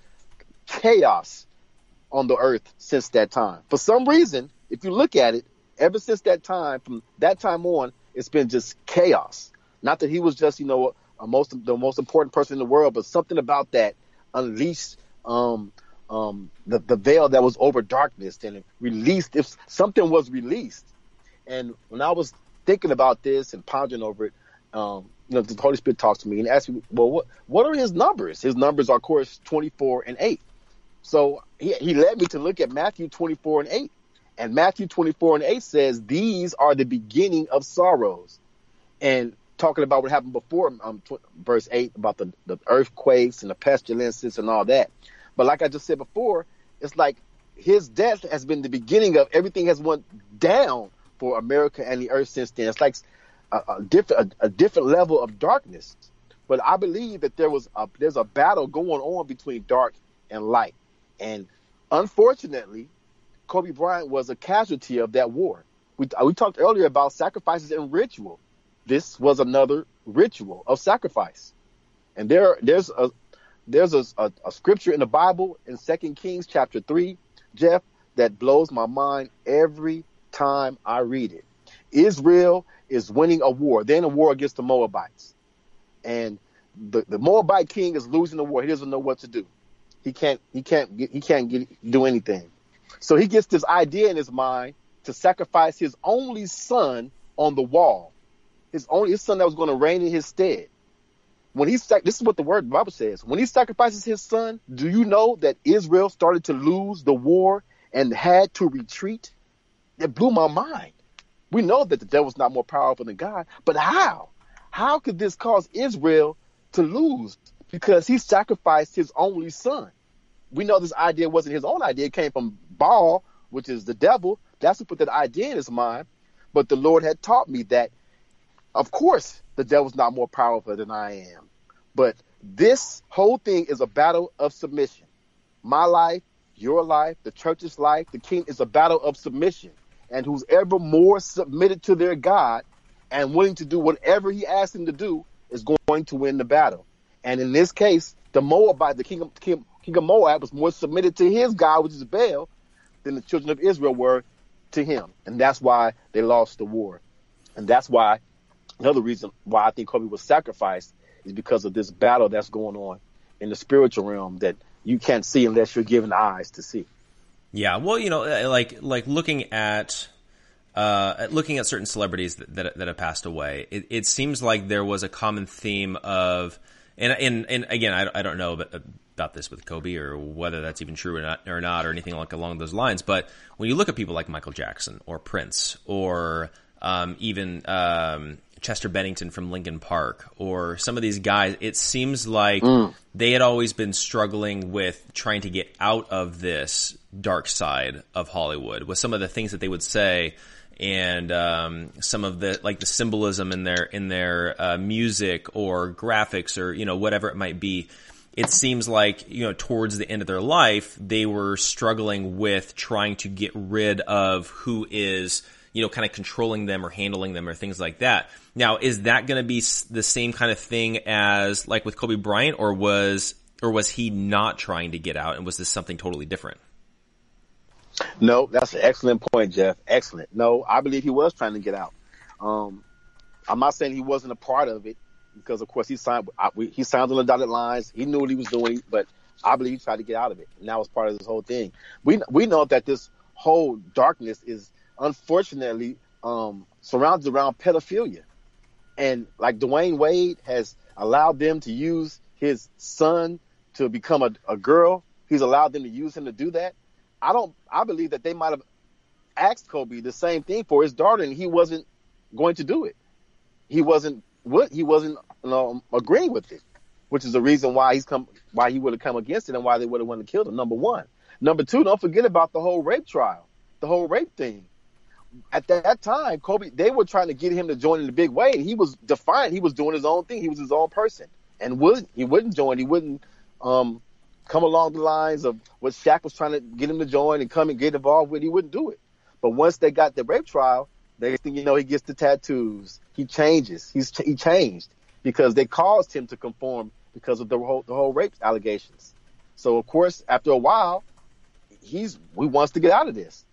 chaos on the earth since that time. For some reason, if you look at it, ever since that time, from that time on, it's been just chaos. Not that he was just, you know, a most the most important person in the world, but something about that unleashed um, um, the, the veil that was over darkness, and it released, if something was released. And when I was thinking about this and pondering over it, um, you know, the Holy Spirit talked to me and asked me, well, what what are his numbers? His numbers are, of course, twenty-four and eight. So he, he led me to look at Matthew twenty-four and eight. And Matthew twenty-four and eight says, these are the beginning of sorrows. And talking about what happened before um, tw- verse eight, about the, the earthquakes and the pestilences and all that. But like I just said before, it's like his death has been the beginning of everything has went down for America and the earth since then. It's like a, a different a, a different level of darkness. But I believe that there was a, there's a battle going on between dark and light. And unfortunately, Kobe Bryant was a casualty of that war. We, we talked earlier about sacrifices and ritual. This was another ritual of sacrifice. And there, there's a there's a, a, a scripture in the Bible in Second Kings chapter three, Jeff, that blows my mind every time I read it. Israel is winning a war. They're in a war against the Moabites. And the, the Moabite king is losing the war. He doesn't know what to do. He can't he can't get, he can't get, do anything. So he gets this idea in his mind to sacrifice his only son on the wall, his only his son that was going to reign in his stead. When he sac- this is what the word the Bible says. When he sacrifices his son, do you know that Israel started to lose the war and had to retreat? It blew my mind. We know that the devil's not more powerful than God, but how? How could this cause Israel to lose? Because he sacrificed his only son. We know this idea wasn't his own idea. It came from Baal, which is the devil. That's who put that idea in his mind. But the Lord had taught me that, of course, the devil's not more powerful than I am. But this whole thing is a battle of submission. My life, your life, the church's life, the king is a battle of submission. And who's ever more submitted to their God and willing to do whatever he asks him to do is going to win the battle. And in this case, the Moabite, the king of, king, king of Moab was more submitted to his God, which is Baal, than the children of Israel were to him. And that's why they lost the war. And that's why, another reason why I think Kobe was sacrificed is because of this battle that's going on in the spiritual realm that you can't see unless you're given eyes to see. Yeah, well, you know, like like looking at... Uh, looking at certain celebrities that, that, that have passed away, it, it seems like there was a common theme of, and, and, and again, I, I don't know about this with Kobe or whether that's even true or not, or not, or anything like along those lines. But when you look at people like Michael Jackson or Prince or, um, even, um, Chester Bennington from Linkin Park or some of these guys, it seems like mm. they had always been struggling with trying to get out of this dark side of Hollywood with some of the things that they would say. And, um, some of the, like the symbolism in their, in their, uh, music or graphics or, you know, whatever it might be. It seems like, you know, towards the end of their life, they were struggling with trying to get rid of who is, you know, kind of controlling them or handling them or things like that. Now, is that going to be the same kind of thing as like with Kobe Bryant, or was, or was he not trying to get out? And was this something totally different? No, that's an excellent point, Jeff. Excellent. No, I believe he was trying to get out. Um, I'm not saying he wasn't a part of it, because of course he signed. He signed on the dotted lines. He knew what he was doing, but I believe he tried to get out of it, and that was part of this whole thing. We we know that this whole darkness is unfortunately um, surrounded around pedophilia, and like Dwayne Wade has allowed them to use his son to become a, a girl. He's allowed them to use him to do that. I don't. I believe that they might have asked Kobe the same thing for his daughter, and he wasn't going to do it. He wasn't. What he wasn't you know, agreeing with it, which is the reason why he's come, why he would have come against it, and why they would have wanted to kill him. Number one. Number two, don't forget about the whole rape trial, the whole rape thing. At that time, Kobe, they were trying to get him to join in the big way, and he was defiant. He was doing his own thing. He was his own person, and would he wouldn't join. He wouldn't um, come along the lines of what Shaq was trying to get him to join and come and get involved with. He wouldn't do it. But once they got the rape trial, next thing you know, he gets the tattoos. He changes. He's ch- he changed because they caused him to conform because of the whole the whole rape allegations. So of course, after a while, he's he wants to get out of this.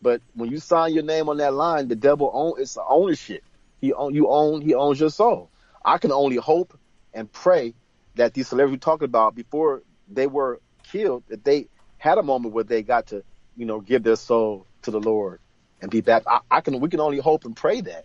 But when you sign your name on that line, the devil own it's ownership. He own you own he owns your soul. I can only hope and pray that these celebrities we talked about before they were killed, that they had a moment where they got to you know give their soul to the Lord. And be back. I, I can. We can only hope and pray that.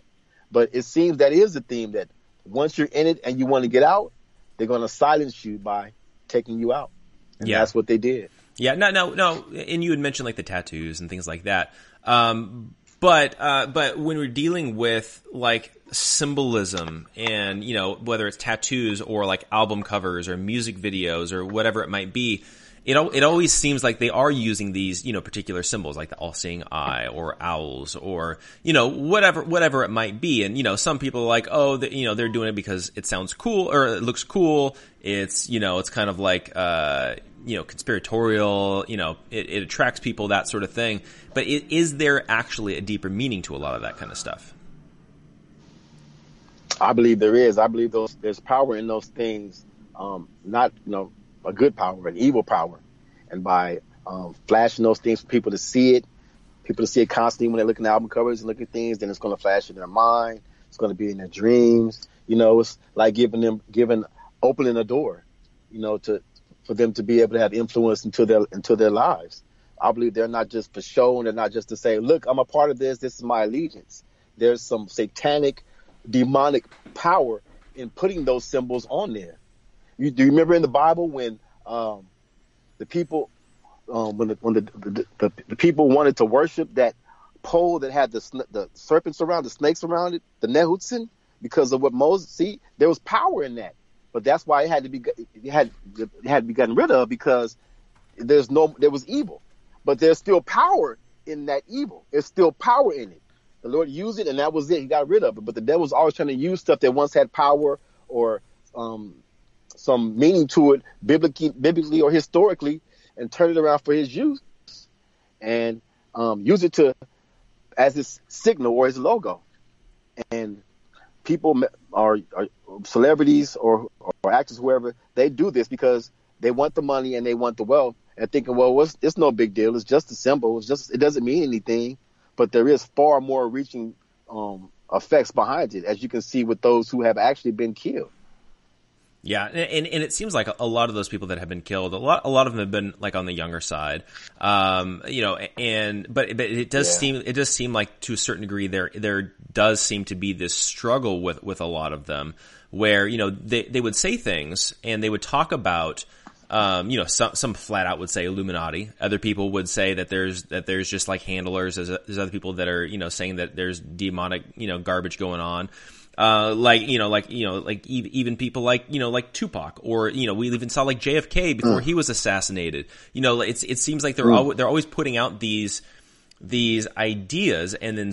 But it seems that is the theme, that once you're in it and you want to get out, they're going to silence you by taking you out. And yeah. That's what they did. Yeah. No. No. No. And you had mentioned like the tattoos and things like that. Um, but uh, but when we're dealing with like symbolism and you know whether it's tattoos or like album covers or music videos or whatever it might be. It it always seems like they are using these, you know, particular symbols like the all-seeing eye or owls or, you know, whatever whatever it might be. And, you know, some people are like, oh, the, you know, they're doing it because it sounds cool or it looks cool. It's, you know, it's kind of like, uh, you know, conspiratorial, you know, it, it attracts people, that sort of thing. But it, is there actually a deeper meaning to a lot of that kind of stuff? I believe there is. I believe those there's power in those things, um, not, you know, a good power, an evil power. And by um, flashing those things for people to see it, people to see it constantly when they look at album covers and look at things, then it's going to flash in their mind. It's going to be in their dreams. You know, it's like giving them, giving, opening a door, you know, to, for them to be able to have influence into their, into their lives. I believe they're not just for show and they're not just to say, look, I'm a part of this. This is my allegiance. There's some satanic, demonic power in putting those symbols on there. You, do you remember in the Bible when um, the people, um, when, the, when the, the, the the people wanted to worship that pole that had the the serpents around, the snakes around it, the Nehutzin, because of what Moses? See, there was power in that, but that's why it had to be it had it had to be gotten rid of because there's no there was evil, but there's still power in that evil. There's still power in it. The Lord used it, and that was it. He got rid of it, but the devil's always trying to use stuff that once had power or um. some meaning to it biblically, biblically or historically, and turn it around for his use and um, use it to as his signal or his logo. And people are, are celebrities or, or actors, whoever, they do this because they want the money and they want the wealth and thinking, well, it's, it's no big deal. It's just a symbol. It's just, it doesn't mean anything, but there is far more reaching um, effects behind it, as you can see with those who have actually been killed. Yeah, and, and it seems like a lot of those people that have been killed, a lot, a lot of them have been like on the younger side, um, you know. And but but it does yeah. seem it does seem like to a certain degree there there does seem to be this struggle with, with a lot of them, where you know they they would say things and they would talk about, um, you know, some some flat out would say Illuminati. Other people would say that there's that there's just like handlers. There's, there's other people that are you know saying that there's demonic you know garbage going on. Uh, like, you know, like, you know, like even people like, you know, like Tupac or, you know, we even saw like J F K before mm. he was assassinated. You know, it's, it seems like they're mm. always, they're always putting out these, these ideas and then,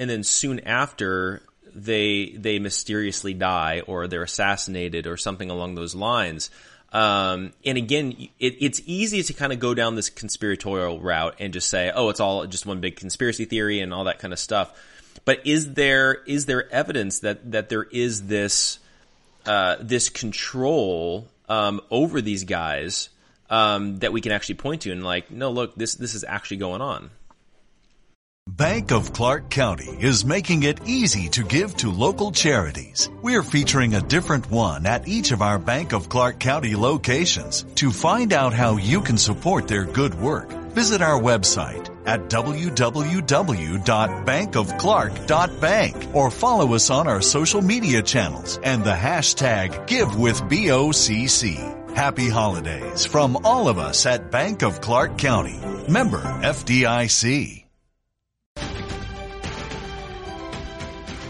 and then soon after they, they mysteriously die or they're assassinated or something along those lines. Um, and again, it, it's easy to kind of go down this conspiratorial route and just say, oh, it's all just one big conspiracy theory and all that kind of stuff. But is there is there evidence that, that there is this uh, this control um, over these guys um, that we can actually point to and like, no, look, this this is actually going on? Bank of Clark County is making it easy to give to local charities. We're featuring a different one at each of our Bank of Clark County locations. To find out how you can support their good work, visit our website at w w w dot bank of clark dot bank or follow us on our social media channels and the hashtag Give With B O C C. Happy holidays from all of us at Bank of Clark County. Member F D I C.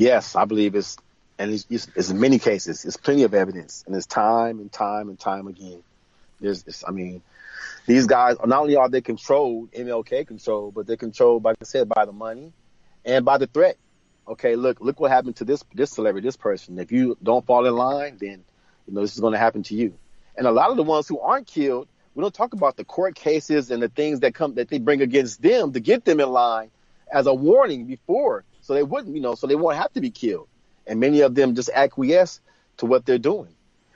Yes, I believe it's, and it's, it's in many cases, it's plenty of evidence, and it's time and time and time again. There's, it's, I mean, these guys, not only are they controlled, M L K controlled, but they're controlled, like I said, by the money and by the threat. Okay, look, look what happened to this, this celebrity, this person. If you don't fall in line, then, you know, this is going to happen to you. And a lot of the ones who aren't killed, we don't talk about the court cases and the things that come, that they bring against them to get them in line as a warning before. So they wouldn't, you know, so they won't have to be killed. And many of them just acquiesce to what they're doing.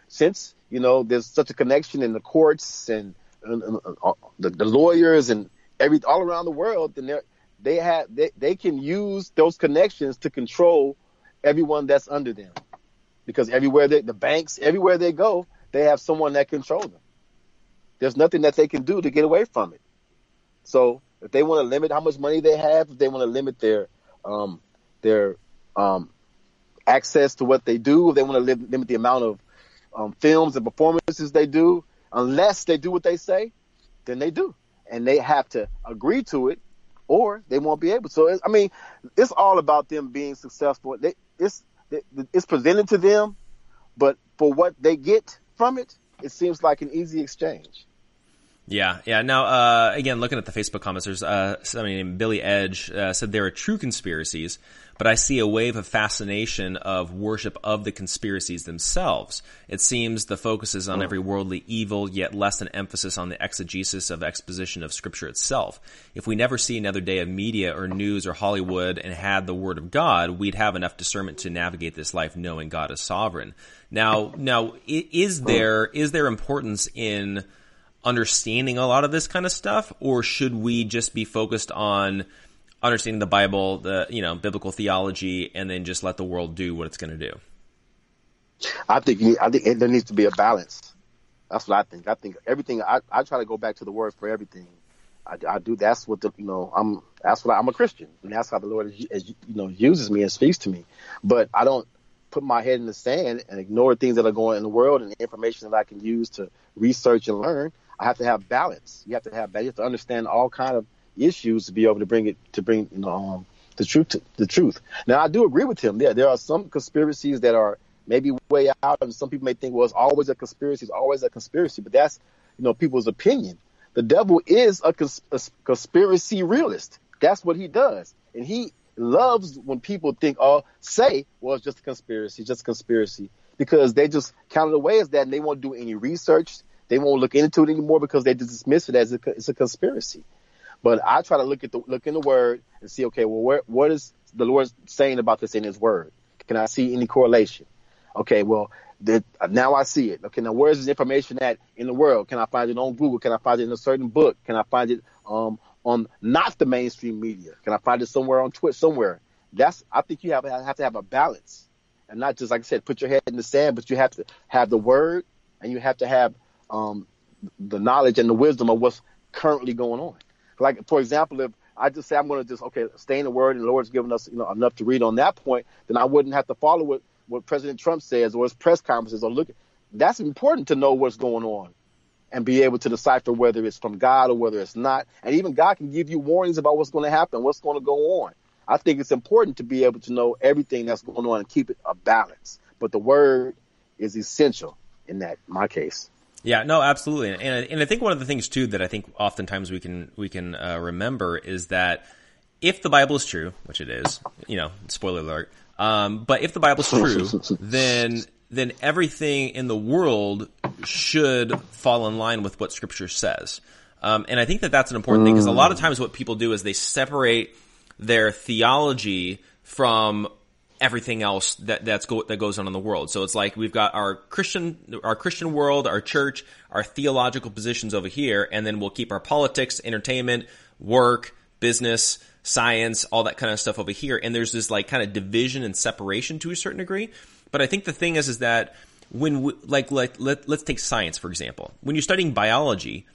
Since, you know, there's such a connection in the courts and, and, and uh, the, the lawyers and every all around the world, then they have they, they can use those connections to control everyone that's under them. Because everywhere they, the banks, everywhere they go, they have someone that controls them. There's nothing that they can do to get away from it. So if they want to limit how much money they have, if they want to limit their Um, their um, access to what they do, if they want to limit, limit the amount of um, films and performances they do, unless they do what they say, then they do. And they have to agree to it or they won't be able to. So, it's, I mean, it's all about them being successful. They, it's, they, it's presented to them, but for what they get from it, it seems like an easy exchange. Yeah, yeah. Now, uh, again, looking at the Facebook comments, there's uh, somebody named Billy Edge uh, said there are true conspiracies, but I see a wave of fascination of worship of the conspiracies themselves. It seems the focus is on every worldly evil, yet less an emphasis on the exegesis of exposition of Scripture itself. If we never see another day of media or news or Hollywood and had the Word of God, we'd have enough discernment to navigate this life knowing God is sovereign. Now, now, is there is there importance in understanding a lot of this kind of stuff, or should we just be focused on understanding the Bible, the, you know, biblical theology, and then just let the world do what it's going to do? I think you need, I think there needs to be a balance. That's what I think. I think everything. I, I try to go back to the Word for everything. I, I do. That's what the you know. I'm. That's what I, I'm a Christian, and that's how the Lord as you know uses me and speaks to me. But I don't put my head in the sand and ignore things that are going on in the world and the information that I can use to research and learn. I have to have balance. You have to have. You have to understand all kind of issues to be able to bring it to bring you know um, the truth. To, the truth. Now, I do agree with him. Yeah, there are some conspiracies that are maybe way out, and some people may think, well, it's always a conspiracy. It's always a conspiracy, but that's you know people's opinion. The devil is a, cons- a conspiracy realist. That's what he does, and he loves when people think, oh, say, well, it's just a conspiracy, just a conspiracy, because they just count it away as that, and they won't do any research. They won't look into it anymore because they dismiss it as a, it's a conspiracy. But I try to look at the look in the Word and see, okay, well, where, what is the Lord saying about this in His Word? Can I see any correlation? Okay, well, the, now I see it. Okay, now where is this information at in the world? Can I find it on Google? Can I find it in a certain book? Can I find it um, on not the mainstream media? Can I find it somewhere on Twitter? Somewhere. That's I think you have, have to have a balance, and not just like I said, put your head in the sand. But you have to have the Word, and you have to have Um, the knowledge and the wisdom of what's currently going on. Like, for example, if I just say I'm going to just, okay, stay in the Word and the Lord's given us you know, enough to read on that point, then I wouldn't have to follow what, what President Trump says or his press conferences or look. That's important to know what's going on and be able to decipher whether it's from God or whether it's not. And even God can give you warnings about what's going to happen, what's going to go on. I think it's important to be able to know everything that's going on and keep it a balance. But the Word is essential in that, in my case. Yeah, no, absolutely. And, and I think one of the things too that I think oftentimes we can, we can, uh, remember is that if the Bible is true, which it is, you know, spoiler alert, um, but if the Bible's true, then then everything in the world should fall in line with what Scripture says. Um, and I think that that's an important mm. thing, because a lot of times what people do is they separate their theology from everything else that that's go, that goes on in the world. So it's like we've got our Christian our Christian world, our church, our theological positions over here, and then we'll keep our politics, entertainment, work, business, science, all that kind of stuff over here. And there's this like kind of division and separation to a certain degree. But I think the thing is is that when we, like like let, let's take science for example. When you're studying biology,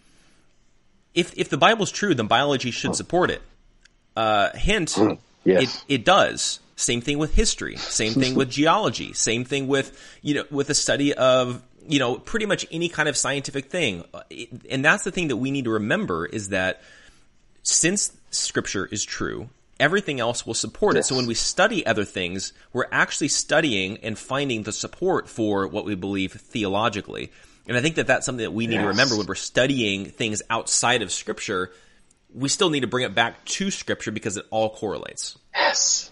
if if the Bible's true, then biology should support it. Uh, hint, yes. it, it does. Same thing with history, same thing with geology, same thing with, you know, with a study of, you know, pretty much any kind of scientific thing. And that's the thing that we need to remember is that since Scripture is true, everything else will support yes. it. So when we study other things, we're actually studying and finding the support for what we believe theologically. And I think that that's something that we need yes. to remember when we're studying things outside of Scripture. We still need to bring it back to Scripture because it all correlates. Yes.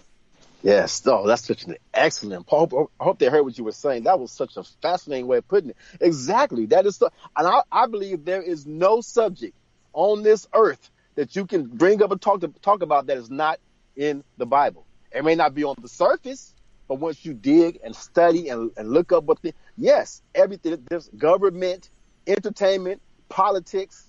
Yes, no, that's such an excellent point. I hope they heard what you were saying. That was such a fascinating way of putting it. Exactly. That is, so, and I, I believe there is no subject on this earth that you can bring up and talk to, talk about that is not in the Bible. It may not be on the surface, but once you dig and study and, and look up what the yes, everything. There's government, entertainment, politics,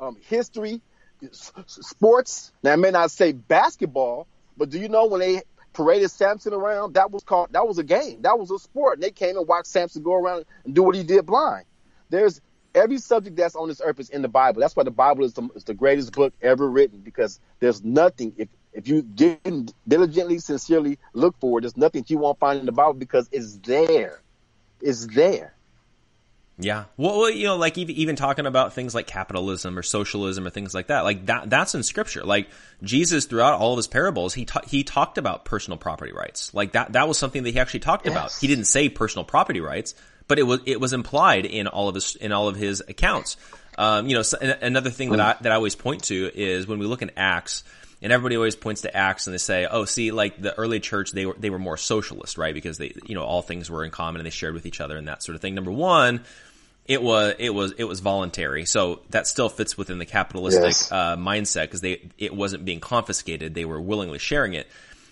um, history, s- sports. Now, I may not say basketball, but do you know when they paraded Samson around, that was called, that was a game. That was a sport. And they came and watched Samson go around and do what he did blind. There's every subject that's on this earth is in the Bible. That's why the Bible is the, is the greatest book ever written, because there's nothing, if, if you didn't diligently, sincerely look for it, there's nothing you won't find in the Bible because it's there. It's there. Yeah. Well, you know, like even, even talking about things like capitalism or socialism or things like that, like that, that's in Scripture. Like Jesus, throughout all of his parables, he, ta- he talked about personal property rights. Like that, that was something that he actually talked yes. about. He didn't say personal property rights, but it was, it was implied in all of his, in all of his accounts. Um, you know, so, another thing that I, that I always point to is when we look in Acts, and everybody always points to Acts and they say, oh, see, like the early church, they were, they were more socialist, right? Because they, you know, all things were in common and they shared with each other and that sort of thing. Number one, it was, it was, it was voluntary. So that still fits within the capitalistic, yes. uh, mindset, because they, it wasn't being confiscated. They were willingly sharing it.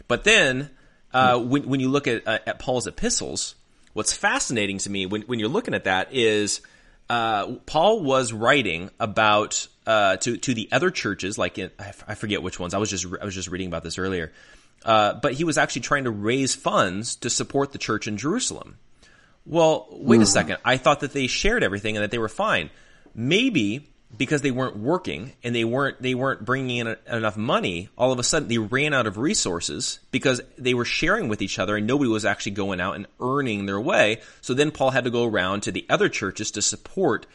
But then, uh, when, when you look at, uh, at Paul's epistles, what's fascinating to me when, when you're looking at that is, uh, Paul was writing about, Uh, to to the other churches, like in, I, f- I forget which ones. I was just re- I was just reading about this earlier, uh, but he was actually trying to raise funds to support the church in Jerusalem. Well, wait mm. a second. I thought that they shared everything and that they were fine. Maybe because they weren't working and they weren't they weren't bringing in a, enough money. All of a sudden, they ran out of resources because they were sharing with each other and nobody was actually going out and earning their way. So then Paul had to go around to the other churches to support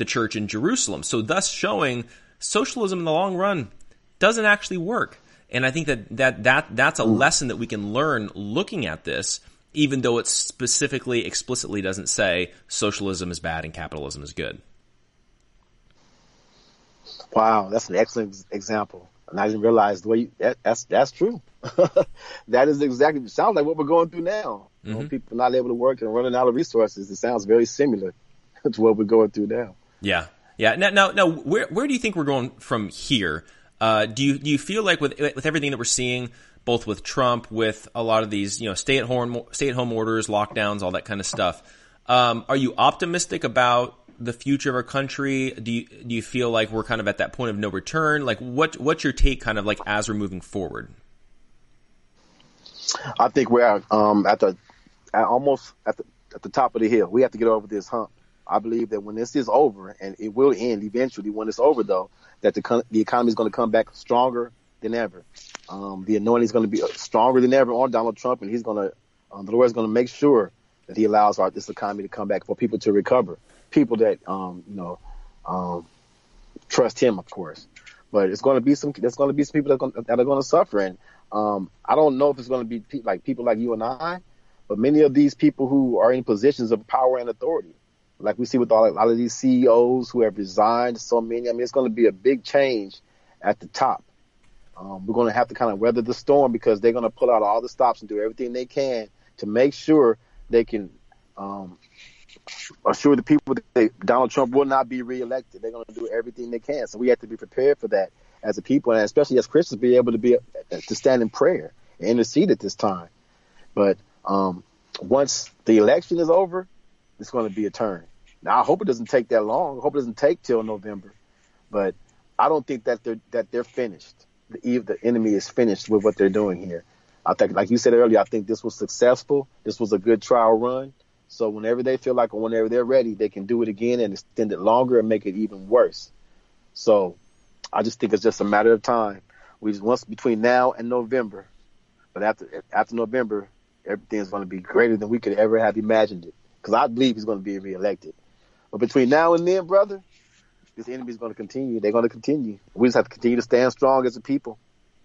the church in Jerusalem. So thus showing socialism in the long run doesn't actually work. And I think that, that, that that's a lesson that we can learn looking at this, even though it specifically, explicitly doesn't say socialism is bad and capitalism is good. Wow, that's an excellent example. And I didn't realize the way you, that, that's, that's true. That is exactly, it sounds like what we're going through now. Mm-hmm. When people are not able to work and running out of resources, it sounds very similar to what we're going through now. Yeah, yeah. Now, now, now, where where do you think we're going from here? Uh, do you do you feel like with with everything that we're seeing, both with Trump, with a lot of these, you know, stay at home stay at home orders, lockdowns, all that kind of stuff? Um, are you optimistic about the future of our country? Do you do you feel like we're kind of at that point of no return? Like, what what's your take, kind of like as we're moving forward? I think we're um, at the at almost at the at the top of the hill. We have to get over this hump. I believe that when this is over, and it will end eventually when it's over, though, that the con- the economy is going to come back stronger than ever. Um, the anointing is going to be stronger than ever on Donald Trump, and he's going to, um, the Lord is going to make sure that he allows our, this economy to come back for people to recover, people that um, you know um, trust him, of course. But it's going to be some. There's going to be some people that are going, that are going to suffer, and um, I don't know if it's going to be pe- like people like you and I, but many of these people who are in positions of power and authority. Like we see with all, a lot of these C E Os who have resigned, so many. I mean, it's going to be a big change at the top. Um, we're going to have to kind of weather the storm, because they're going to pull out all the stops and do everything they can to make sure they can um, assure the people that they, Donald Trump will not be reelected. They're going to do everything they can. So we have to be prepared for that as a people, and especially as Christians, be able to be to stand in prayer and intercede at this time. But um, once the election is over, it's going to be a turn. Now, I hope it doesn't take that long. I hope it doesn't take till November. But I don't think that they're, that they're finished. The, the enemy is finished with what they're doing here. I think, like you said earlier, I think this was successful. This was a good trial run. So whenever they feel like, or whenever they're ready, they can do it again and extend it longer and make it even worse. So I just think it's just a matter of time. We just, once between now and November, but after after November, everything's going to be greater than we could ever have imagined it. Because I believe he's going to be reelected. But between now and then, brother, this enemy is going to continue. They're going to continue. We just have to continue to stand strong as a people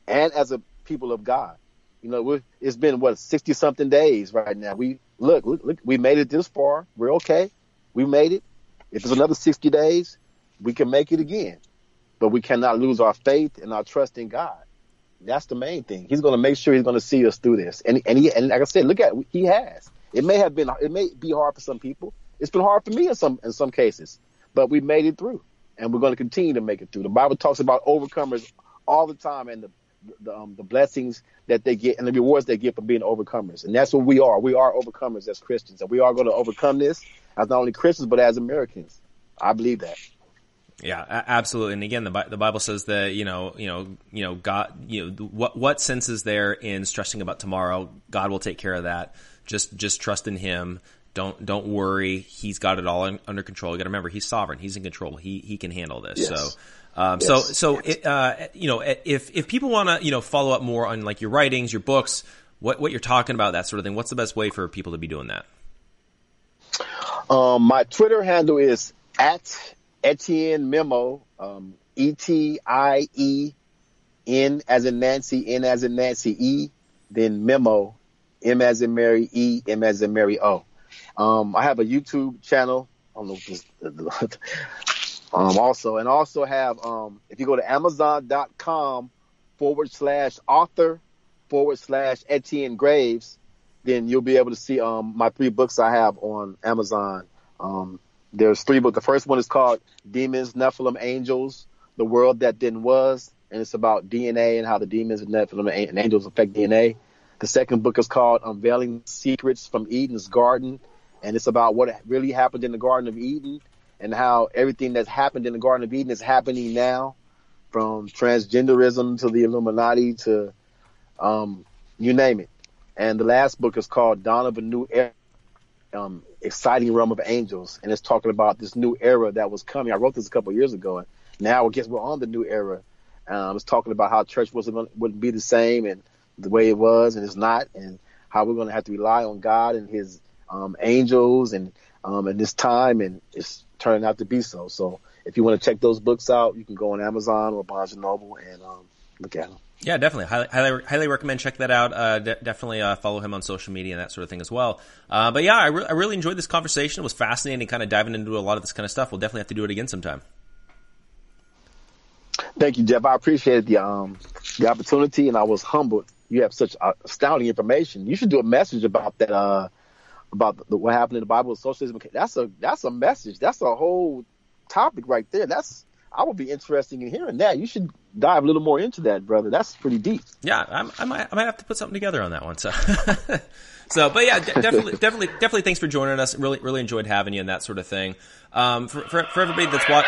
and as a people of God. You know, we're, it's been, what, sixty-something days right now. We look, look, look, we made it this far. We're okay. We made it. If it's another sixty days, we can make it again. But we cannot lose our faith and our trust in God. That's the main thing. He's going to make sure he's going to see us through this. And and, he, and like I said, look at it. He has. It may have been, it may be hard for some people. It's been hard for me in some in some cases, but we made it through, and we're going to continue to make it through. The Bible talks about overcomers all the time, and the the, um, the blessings that they get and the rewards they get for being overcomers. And that's what we are. We are overcomers as Christians, and we are going to overcome this as not only Christians but as Americans. I believe that. Yeah, absolutely. And again, the the Bible says that, you know, you know, you know, God, you know, what what sense is there in stressing about tomorrow? God will take care of that. Just just trust in Him. Don't don't worry. He's got it all in, under control. You got to remember, He's sovereign. He's in control. He he can handle this. Yes. So, um, yes. so so yes. it, uh, you know, if if people want to, you know, follow up more on like your writings, your books, what what you're talking about, that sort of thing, what's the best way for people to be doing that? Um, my Twitter handle is at Etienne Memo, um, E T I E N as in Nancy, N as in Nancy, E, then Memo, M as in Mary, E, M as in Mary, O. Um, I have a YouTube channel. I don't know if this, um, also, and also have, um, if you go to amazon dot com forward slash author forward slash Etienne Graves, then you'll be able to see, um, my three books I have on Amazon. Um, there's three books. The first one is called Demons, Nephilim, Angels, The World That Then Was. And it's about D N A and how the demons and Nephilim and angels affect D N A. The second book is called Unveiling Secrets from Eden's Garden. And it's about what really happened in the Garden of Eden and how everything that's happened in the Garden of Eden is happening now, from transgenderism to the Illuminati to um, you name it. And the last book is called Dawn of a New Era, um, Exciting Realm of Angels. And it's talking about this new era that was coming. I wrote this a couple of years ago, and now I guess we're on the new era. Um, it's talking about how church wasn't wouldn't be the same and the way it was, and it's not, and how we're going to have to rely on God and his um, angels and um, in this time, and it's turning out to be so. So if you want to check those books out, you can go on Amazon or Barnes and Noble and um, look at them. Yeah, definitely. Highly, highly, highly recommend. Check that out. Uh, de- definitely uh, follow him on social media and that sort of thing as well. Uh, but yeah, I, re- I really enjoyed this conversation. It was fascinating, kind of diving into a lot of this kind of stuff. We'll definitely have to do it again sometime. Thank you, Jeff. I appreciate the um, the opportunity, and I was humbled. You have such astounding information. You should do a message about that, uh, about the, what happened in the Bible with socialism. That's a that's a message. That's a whole topic right there. That's I would be interested in hearing that. You should dive a little more into that, brother. That's pretty deep. Yeah, I'm, I might I might have to put something together on that one. So, so but yeah, de- definitely, definitely, definitely. Thanks for joining us. Really, really enjoyed having you and that sort of thing. Um, for for, for everybody that's watch,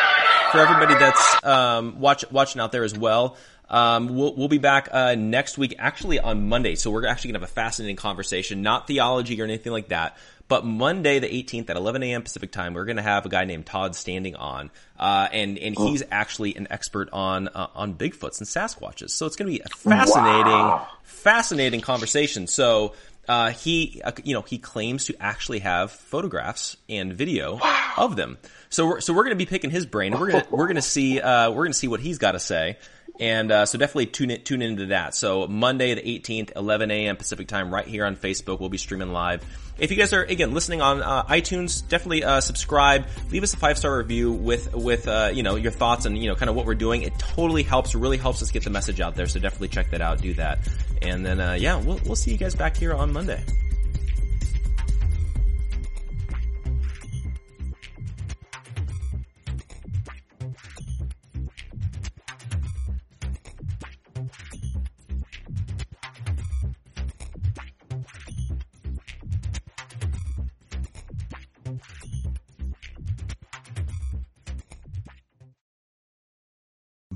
for everybody that's um watch, watching out there as well. Um, we'll, we'll be back, uh, next week, actually on Monday. So we're actually gonna have a fascinating conversation, not theology or anything like that. But Monday the eighteenth at eleven a.m. Pacific time, we're gonna have a guy named Todd Standing on. Uh, and, and oh. he's actually an expert on, uh, on Bigfoots and Sasquatches. So it's gonna be a fascinating, wow. fascinating conversation. So, uh, he, uh, you know, he claims to actually have photographs and video wow. of them. So we're, so we're gonna be picking his brain. And we're gonna, we're gonna see, uh, we're gonna see what he's gotta say. And uh, so definitely tune in, tune into that. So Monday the eighteenth, eleven a.m. Pacific time, right here on Facebook. We'll be streaming live. If you guys are, again, listening on uh, iTunes, definitely uh, subscribe. Leave us a five-star review with, with uh, you know, your thoughts and, you know, kind of what we're doing. It totally helps, really helps us get the message out there. So definitely check that out. Do that. And then, uh, yeah, we'll, we'll see you guys back here on Monday.